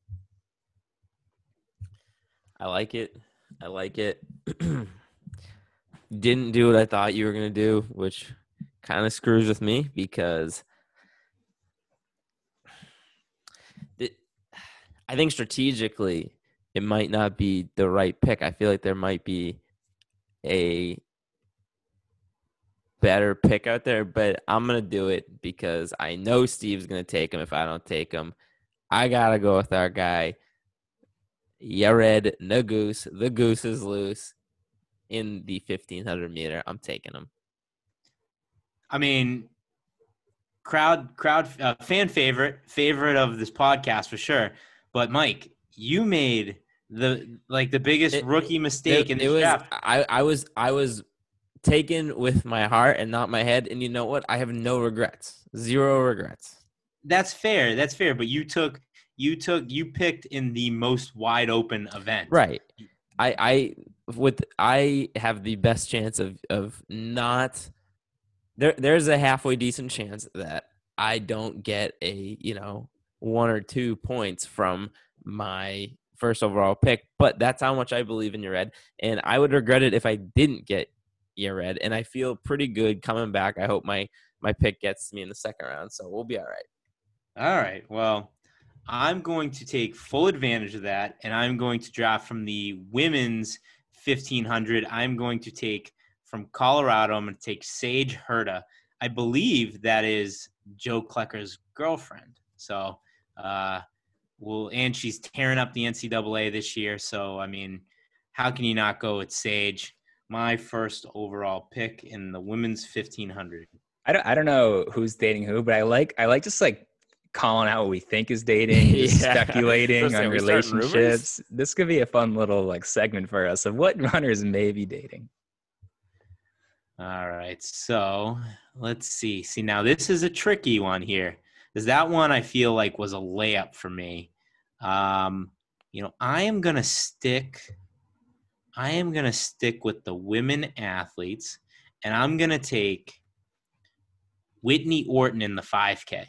I like it. I like it. Didn't do what I thought you were going to do, which – kind of screws with me because it, I think strategically it might not be the right pick. I feel like there might be a better pick out there, but I'm going to do it because I know Steve's going to take him if I don't take him. I got to go with our guy, Yared Nagoose. The goose is loose in the fifteen hundred meter. I'm taking him. I mean, crowd, crowd, uh, fan favorite, favorite of this podcast for sure. But Mike, you made the like the biggest it, rookie mistake it, in the draft. I, I was, I was taken with my heart and not my head. And you know what? I have no regrets, zero regrets. That's fair. That's fair. But you took, you took, you picked in the most wide open event, right? I, I, with I have the best chance of of not. There, there's a halfway decent chance that I don't get a, you know, one or two points from my first overall pick, but that's how much I believe in Yared, and I would regret it if I didn't get Yared, and I feel pretty good coming back. I hope my, my pick gets me in the second round, so we'll be all right. All right. Well, I'm going to take full advantage of that, and I'm going to draft from the women's fifteen hundred. I'm going to take from Colorado, I'm going to take Sage Herta. I believe that is Joe Klecker's girlfriend. So, uh, well, and she's tearing up the N C double A this year. So, I mean, how can you not go with Sage? My first overall pick in the women's fifteen hundred. I don't, I don't know who's dating who, but I like, I like just like calling out what we think is dating, yeah. speculating on relationships. This could be a fun little like segment for us of what runners may be dating. All right, so let's see. See, now this is a tricky one here. Because that one I feel like was a layup for me. Um, you know, I am gonna stick. I am gonna stick with the women athletes, and I'm gonna take Whitney Orton in the five K.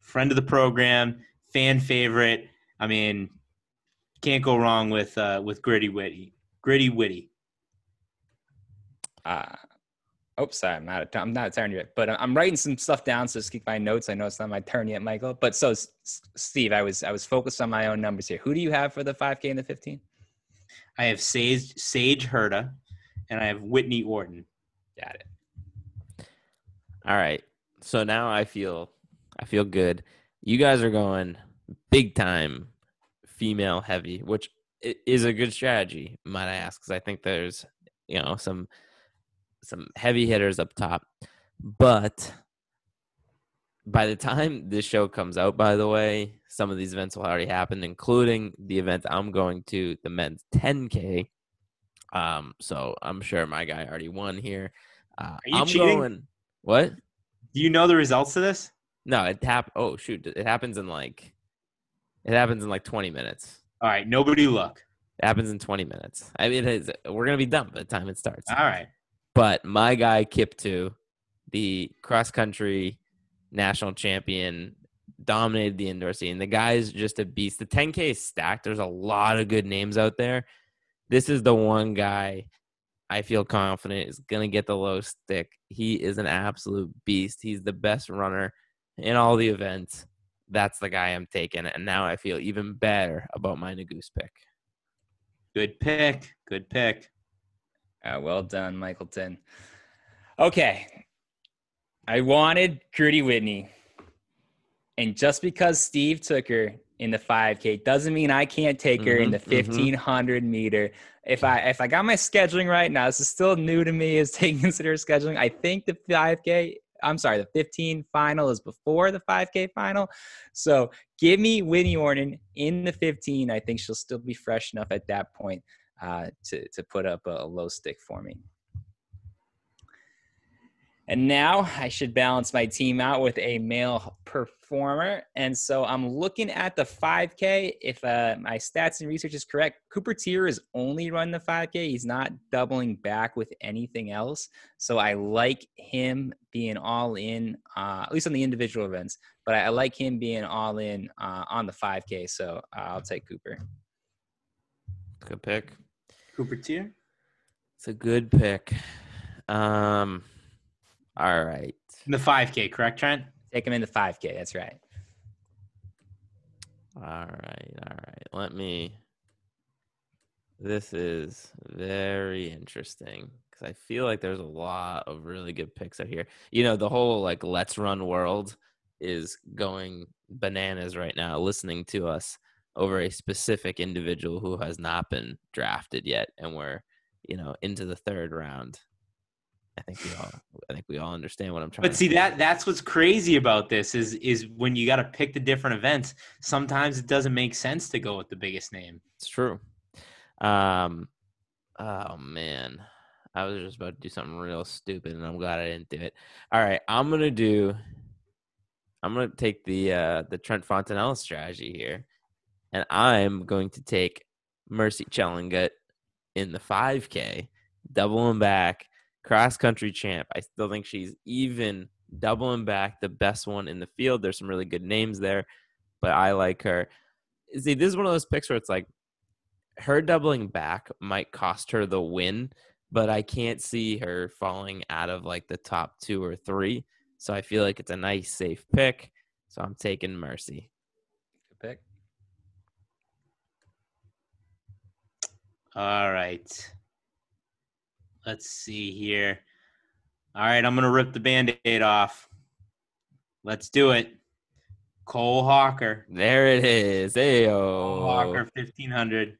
Friend of the program, fan favorite. I mean, can't go wrong with uh, with Gritty Whitty. Gritty Whitty. Uh, oh, sorry, I'm not, I'm not turning yet, but I'm writing some stuff down. So just keep my notes. I know it's not my turn yet, Michael, but so S- Steve, I was, I was focused on my own numbers here. Who do you have for the five K and the fifteen? I have Sage, Sage Herta, and I have Whitney Orton. Got it. All right. So now I feel, I feel good. You guys are going big time female heavy, which is a good strategy, might I ask, because I think there's, you know, some, some heavy hitters up top, but by the time this show comes out, by the way, some of these events will already happen, including the event I'm going to, the men's ten K. Um, so I'm sure my guy already won here. Uh, Are you I'm cheating? Going, what? Do you know the results of this? No, it hap- Oh shoot. It happens in like, it happens in like twenty minutes. All right. Nobody look. It happens in twenty minutes. I mean, it is, we're going to be done by the time it starts. All right. But my guy, Kiptoo, the cross-country national champion, dominated the indoor scene. The guy's just a beast. The ten K is stacked. There's a lot of good names out there. This is the one guy I feel confident is going to get the low stick. He is an absolute beast. He's the best runner in all the events. That's the guy I'm taking. And now I feel even better about my Nagoose pick. Good pick. Good pick. Uh, well done, Michaelton. Okay. I wanted Gritty Whitney. And just because Steve took her in the five K doesn't mean I can't take her mm-hmm, in the fifteen hundred mm-hmm. meter. If I if I got my scheduling right now, this is still new to me, is taking consider scheduling. I think the five K, I'm sorry, the fifteen final is before the five K final. So give me Whitney Orton in the fifteen. I think she'll still be fresh enough at that point uh, to, to put up a, a low stick for me. And now I should balance my team out with a male performer. And so I'm looking at the five K. If uh, my stats and research is correct, Cooper Tier is only run the five K. He's not doubling back with anything else. So I like him being all in, uh, at least on the individual events. But I, I like him being all in uh, on the five K. So uh, I'll take Cooper. Good pick. Cooper Tier? It's a good pick. Um... All right. In the five K, correct, Trent? Take him in the five K. That's right. All right. All right. Let me. This is very interesting because I feel like there's a lot of really good picks out here. You know, the whole like let's run world is going bananas right now, listening to us over a specific individual who has not been drafted yet. And we're, you know, into the third round. I think we all, I think we all understand what I'm trying. But to see, that that's what's crazy about this is is when you got to pick the different events. Sometimes it doesn't make sense to go with the biggest name. It's true. Um, oh man, I was just about to do something real stupid, and I'm glad I didn't do it. All right, I'm gonna do. I'm gonna take the uh, the Trent Fontanella strategy here, and I'm going to take Mercy Chelangat in the five K, doubling back. Cross-country champ. I still think she's even doubling back the best one in the field. There's some really good names there, but I like her. See, this is one of those picks where it's like her doubling back might cost her the win, but I can't see her falling out of like the top two or three. So I feel like it's a nice, safe pick. So I'm taking Mercy. Good pick. All right. Let's see here. All right, I'm going to rip the Band-Aid off. Let's do it. Cole Hawker. There it is. Ayo. Cole Hawker, fifteen hundred.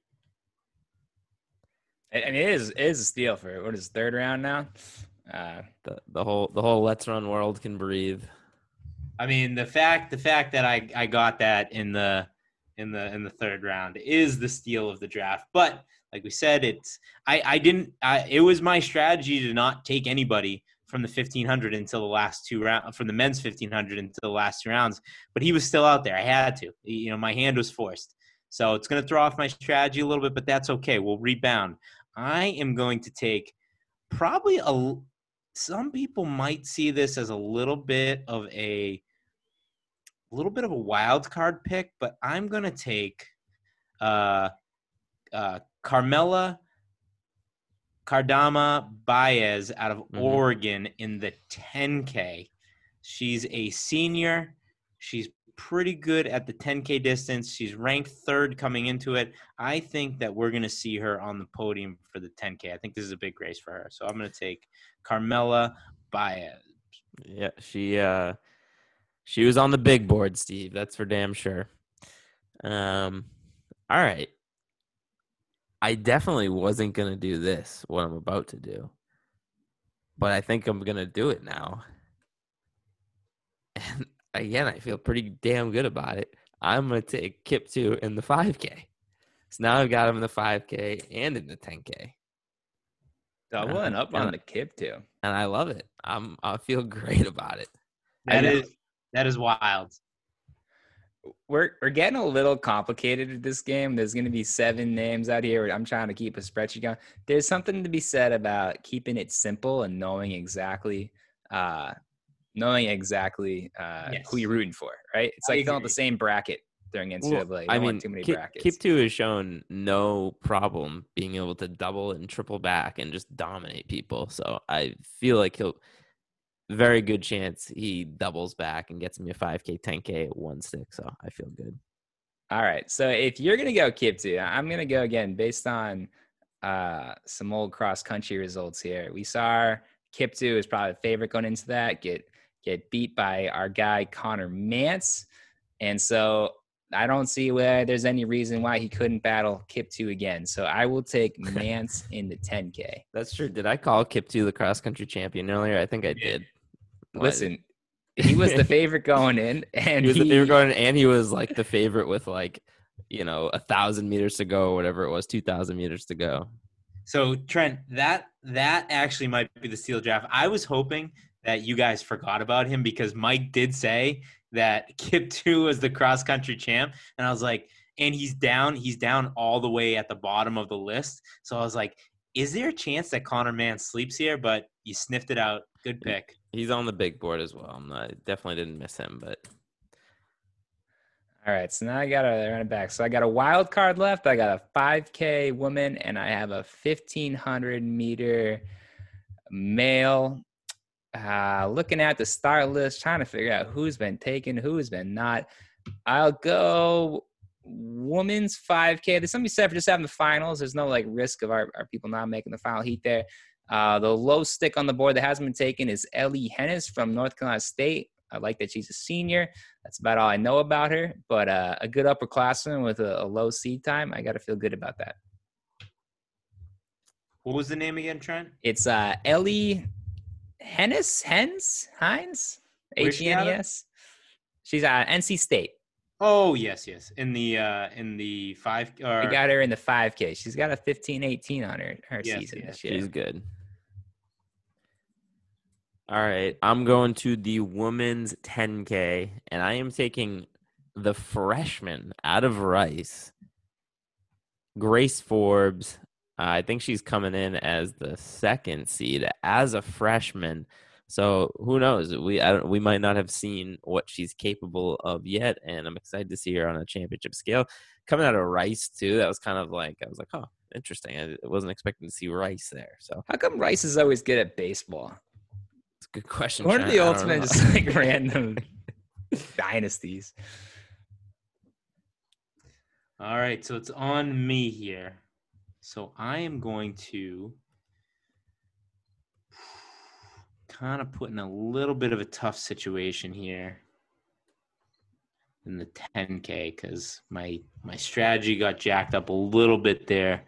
And it is, it is a steal for, what is it, third round now? Uh, the, the whole the whole Let's Run world can breathe. I mean, the fact the fact that I, I got that in the in the in the third round is the steal of the draft. But like we said, it's I, I didn't I, it was my strategy to not take anybody from the fifteen hundred until the last two rounds, from the men's fifteen hundred until the last two rounds. But he was still out there. I had to. You know, my hand was forced. So it's going to throw off my strategy a little bit, but that's okay. We'll rebound. I am going to take probably a some people might see this as a little bit of a, a little bit of a wild card pick, but I'm going to take uh uh Carmela Cardama Baez out of mm-hmm. Oregon in the ten K. She's a senior. She's pretty good at the ten K distance. She's ranked third coming into it. I think that we're going to see her on the podium for the ten K. I think this is a big race for her. So I'm going to take Carmela Baez. Yeah, she uh, she was on the big board, Steve. That's for damn sure. Um, all right. I definitely wasn't going to do this, what I'm about to do. But I think I'm going to do it now. And again, I feel pretty damn good about it. I'm going to take Kiptoo in the five K. So now I've got him in the five K and in the ten K. Doubling and up and on the Kiptoo. And I love it. I'm, I feel great about it. That is that is wild. We're we're getting a little complicated with this game. There's going to be seven names out here. I'm trying to keep a spreadsheet going. There's something to be said about keeping it simple and knowing exactly, uh, knowing exactly uh, yes. who you're rooting for, right? It's I like agree. Filling up the same bracket during N C double A. Well, I mean, too many K- brackets. Kiptoo has shown no problem being able to double and triple back and just dominate people. So I feel like he'll. Very good chance he doubles back and gets me a five K, ten K, one stick. So I feel good. All right. So if you're going to go Kiptoo, I'm going to go again based on uh, some old cross country results here. We saw Kiptoo is probably the favorite going into that. Get get beat by our guy Connor Mance. And so I don't see where there's any reason why he couldn't battle Kiptoo again. So I will take Mance in the ten K. That's true. Did I call Kiptoo the cross-country champion earlier? I think I did. Why? Listen, he was the favorite going in. And he was he, the favorite going in, and he was, like, the favorite with, like, you know, one thousand meters to go or whatever it was, two thousand meters to go. So, Trent, that that actually might be the SEAL draft. I was hoping that you guys forgot about him because Mike did say – that Kiptoo was the cross country champ. And I was like, and he's down, he's down all the way at the bottom of the list. So I was like, is there a chance that Connor Mance sleeps here? But you sniffed it out. Good pick. He's on the big board as well. I'm not, definitely didn't miss him, but. All right. So now I got to run it back. So I got a wild card left. I got a five K woman and I have a fifteen hundred meter male. Uh, looking at the start list, trying to figure out who's been taken, who's been not. I'll go women's five K. There's something said for just having the finals. There's no like risk of our, our people not making the final heat there. Uh, the low stick on the board that hasn't been taken is Ellie Hennis from North Carolina State. I like that she's a senior. That's about all I know about her. But uh, a good upperclassman with a, a low seed time, I got to feel good about that. What was the name again, Trent? It's uh, Ellie Hennis, Hens, Hines, H E N E S. She's at N C State. Oh yes, yes. In the uh, in the five. Or... I got her in the five K. She's got a fifteen eighteen on her her yes, season yes, this year. She's good. All right, I'm going to the women's ten K, and I am taking the freshman out of Rice, Grace Forbes. Uh, I think she's coming in as the second seed as a freshman. So who knows? We I don't, we might not have seen what she's capable of yet, and I'm excited to see her on a championship scale. Coming out of Rice, too, that was kind of like, I was like, oh, interesting. I wasn't expecting to see Rice there. So how come Rice is always good at baseball? It's a good question. One of the ultimate just like random dynasties. All right, so it's on me here. So I am going to kind of put in a little bit of a tough situation here in the ten K because my my strategy got jacked up a little bit there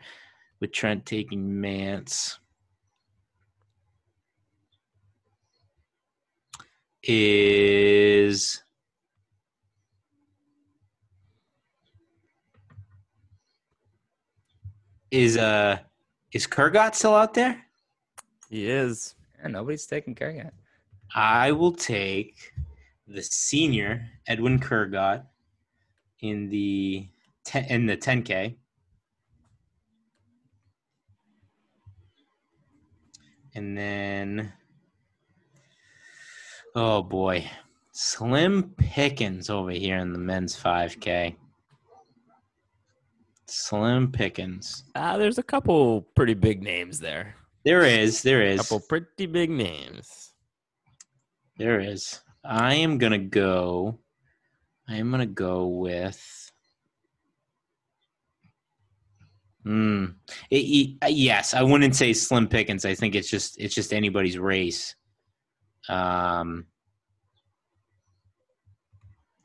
with Trent taking Mance. Is... Is uh is Kurgat still out there? He is. Yeah, nobody's taking Kurgat. I will take the senior Edwin Kurgat in the ten, in the ten K. And then, oh boy, slim pickings over here in the men's five K. Slim pickings. Uh, there's a couple pretty big names there. There is. There is. A couple pretty big names. There is. I am going to go. I am going to go with. Hmm. Yes, I wouldn't say slim pickings. I think it's just it's just anybody's race. Um,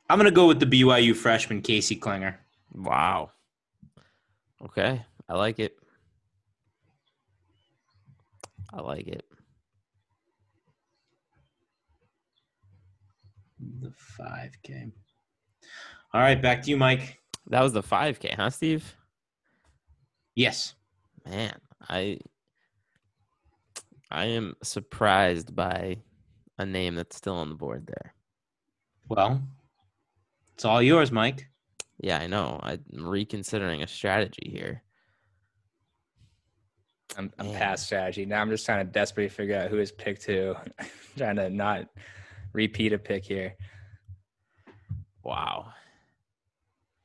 I'm going to go with the B Y U freshman, Casey Klinger. Wow. Okay, I like it. I like it. The five K. All right, back to you, Mike. That was the five K, huh, Steve? Yes. Man, I I am surprised by a name that's still on the board there. Well, it's all yours, Mike. Yeah, I know. I'm reconsidering a strategy here. I'm, I'm past strategy. Now I'm just trying to desperately figure out who is picked who. Trying to not repeat a pick here. Wow.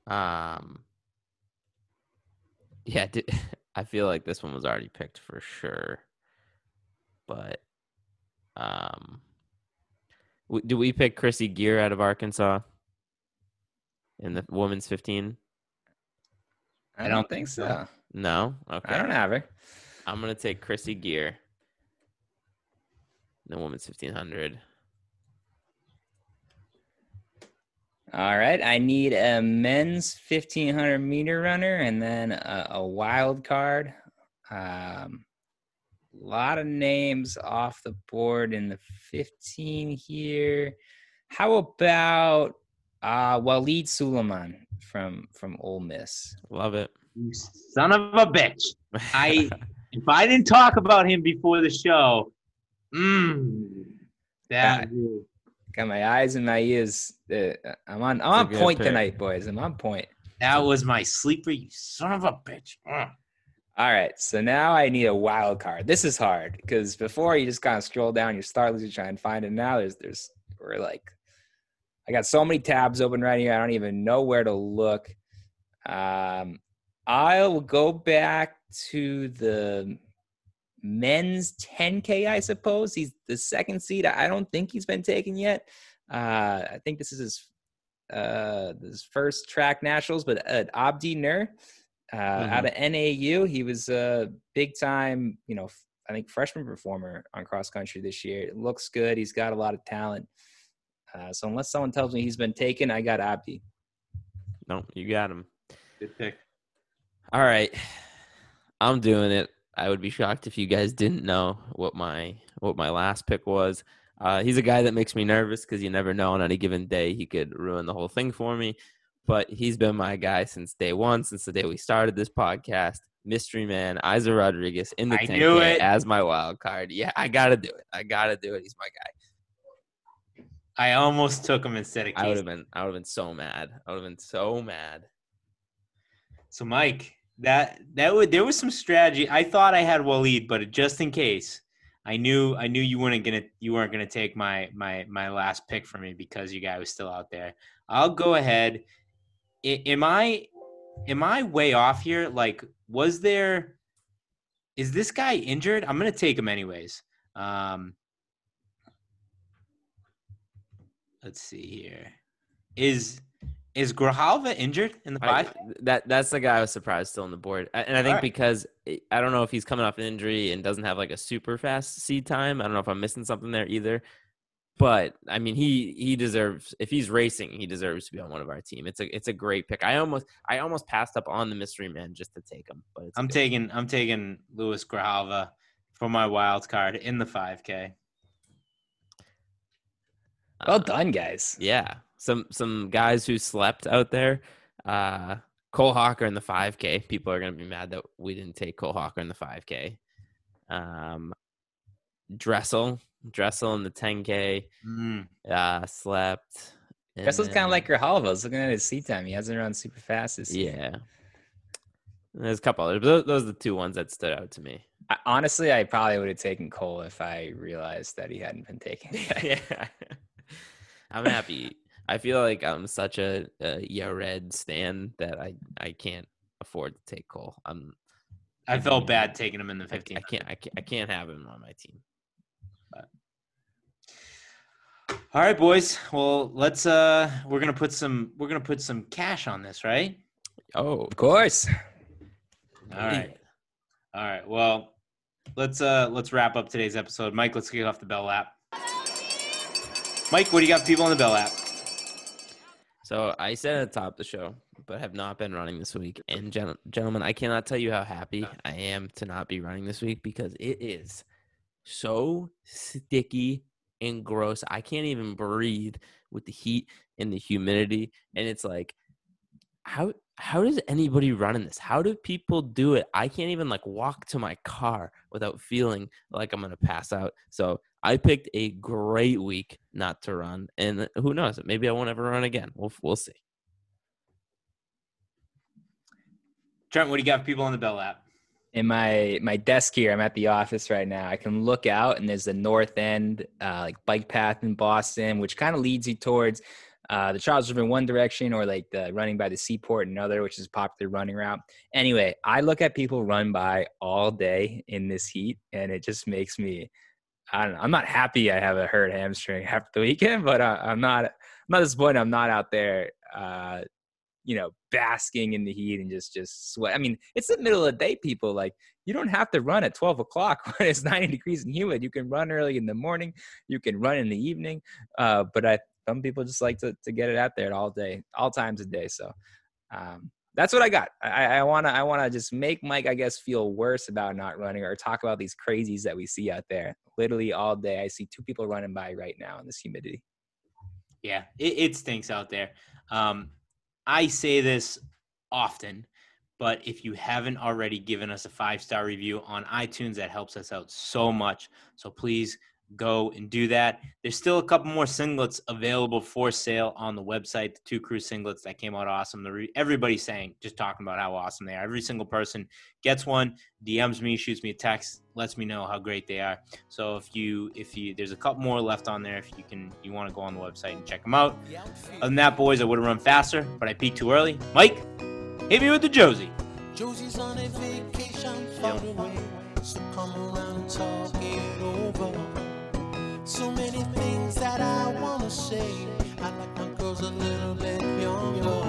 Um. Yeah, did, I feel like this one was already picked for sure. But um, w- do we pick Chrissy Gear out of Arkansas? In the women's fifteen? I don't think so. No? Okay. I don't have her. I'm going to take Chrissy Gear. The women's fifteen hundred. All right. I need a men's fifteen hundred meter runner and then a, a wild card. Um, a lot of names off the board in the fifteen here. How about uh, Waleed Suleiman from, from Ole Miss? Love it. You son of a bitch. I if I didn't talk about him before the show, mm, that – got my eyes and my ears. Uh, I'm on. I'm on point pick. Tonight, boys. I'm on point. That was my sleeper. You son of a bitch. Ugh. All right. So now I need a wild card. This is hard because before you just kind of scroll down your star list, you try and find it. Now there's there's we're like, I got so many tabs open right here. I don't even know where to look. Um, I'll go back to the men's ten K, I suppose. He's the second seed. I don't think he's been taken yet. Uh, I think this is his uh, his first track nationals, but uh, Abdi Nur uh, mm-hmm. out of N A U. He was a big time, you know, I think freshman performer on cross country this year. It looks good. He's got a lot of talent. Uh, so unless someone tells me he's been taken, I got Abdi. No, you got him. Good pick. All right. I'm doing it. I would be shocked if you guys didn't know what my what my last pick was. Uh, he's a guy that makes me nervous because you never know on any given day he could ruin the whole thing for me. But he's been my guy since day one, since the day we started this podcast. Mystery man, Isa Rodriguez in the ten K as my wild card. Yeah, I got to do it. I got to do it. He's my guy. I almost took him instead of Casey. I would have been, I would have been so mad. I would have been so mad. So, Mike... That that would there was some strategy. I thought I had Waleed, but just in case, I knew I knew you weren't gonna you weren't gonna take my my my last pick from me because you guy was still out there. I'll go ahead. I, am I am I way off here? Like, was there? Is this guy injured? I'm gonna take him anyways. Um, let's see here. Is. Is Grijalva injured in the five? That that's the guy I was surprised still on the board, and I think right. because I don't know if he's coming off an injury and doesn't have like a super fast seed time. I don't know if I'm missing something there either, but I mean he he deserves if he's racing, he deserves to be on one of our team. It's a it's a great pick. I almost I almost passed up on the mystery man just to take him, but it's I'm good. taking I'm taking Luis Grijalva for my wild card in the five K. Well done, guys. Uh, yeah. Some some guys who slept out there, uh, Cole Hawker in the five K. People are going to be mad that we didn't take Cole Hawker in the five K. Um, Dressel, Dressel in the ten K, mm. uh, slept. Dressel's kind of like Grijalva's. Looking at his seat time, he hasn't run super fast this year. Yeah. There's a couple others, but those, those are the two ones that stood out to me. I, honestly, I probably would have taken Cole if I realized that he hadn't been taken. Yeah, I'm happy. I feel like I'm such a, a Yared stan that I, I can't afford to take Cole. I'm, I felt bad taking him in the fifteen. I can't I can't I can't have him on my team. But. All right, boys. Well, let's uh, we're gonna put some we're gonna put some cash on this, right? Oh, of course. All right, all right. Well, let's uh, let's wrap up today's episode, Mike. Let's kick off the Bell app. Mike, what do you got for people on the Bell app? So I said at the top of the show, but have not been running this week. And gen- gentlemen, I cannot tell you how happy I am to not be running this week because it is so sticky and gross. I can't even breathe with the heat and the humidity. And it's like, how how does anybody run in this? How do people do it? I can't even like walk to my car without feeling like I'm going to pass out. So I picked a great week not to run, and who knows? Maybe I won't ever run again. We'll we'll see. Trent, what do you got for people on the Bell app? In my my desk here, I'm at the office right now. I can look out, and there's the north end, uh, like bike path in Boston, which kind of leads you towards uh, the Charles River in one direction, or like the running by the Seaport in another, which is a popular running route. Anyway, I look at people run by all day in this heat, and it just makes me. I don't know. I'm not happy I have a hurt hamstring after the weekend, but I, I'm not. I'm not disappointed. I'm not out there, uh, you know, basking in the heat and just just sweat. I mean, it's the middle of the day, people. Like, you don't have to run at twelve o'clock when it's ninety degrees and humid. You can run early in the morning. You can run in the evening. Uh, but I some people just like to, to get it out there all day, all times a day. So um, that's what I got. I, I want to, I want to just make Mike, I guess, feel worse about not running, or talk about these crazies that we see out there literally all day. I see two people running by right now in this humidity. Yeah, it, it stinks out there. Um, I say this often, but if you haven't already given us a five-star review on iTunes, that helps us out so much. So please go and do that. There's still a couple more singlets available for sale on the website. The two crew singlets that came out awesome. The re- everybody's saying, just talking about how awesome they are. Every single person gets one, D Ms me, shoots me a text, lets me know how great they are. So if you, if you, there's a couple more left on there. If you can, you want to go on the website and check them out. Other than that, boys, I would have run faster, but I peaked too early. Mike, hit me with the Josie. Josie's on a vacation far away, so come around and talk it over. So many things that I want to say. I like my girls a little bit younger.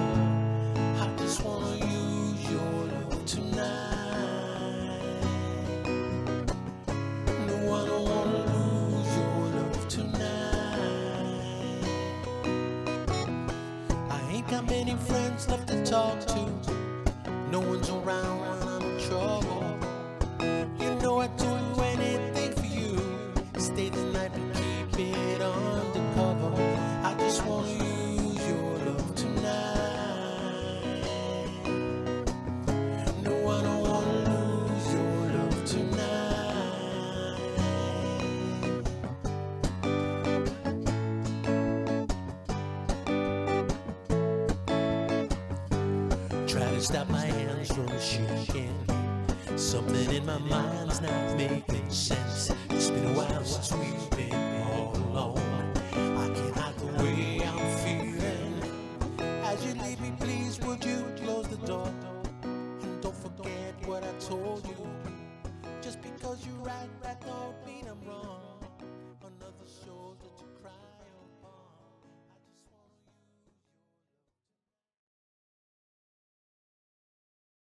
I just want to use your love tonight. No, I don't want to lose your love tonight. I ain't got many friends left to talk to. No one's around when I'm in trouble. You know I'd do anything for you. Stay the night and keep it undercover. I just want to use your love tonight. No, I don't want to lose your love tonight. Try to stop my from shaking. Something in my mind's not making sense. It's been a while since we've been all alone. I can't hide the way I'm feeling. As you leave me, please would you close the door? And don't forget what I told you. Just because you're right.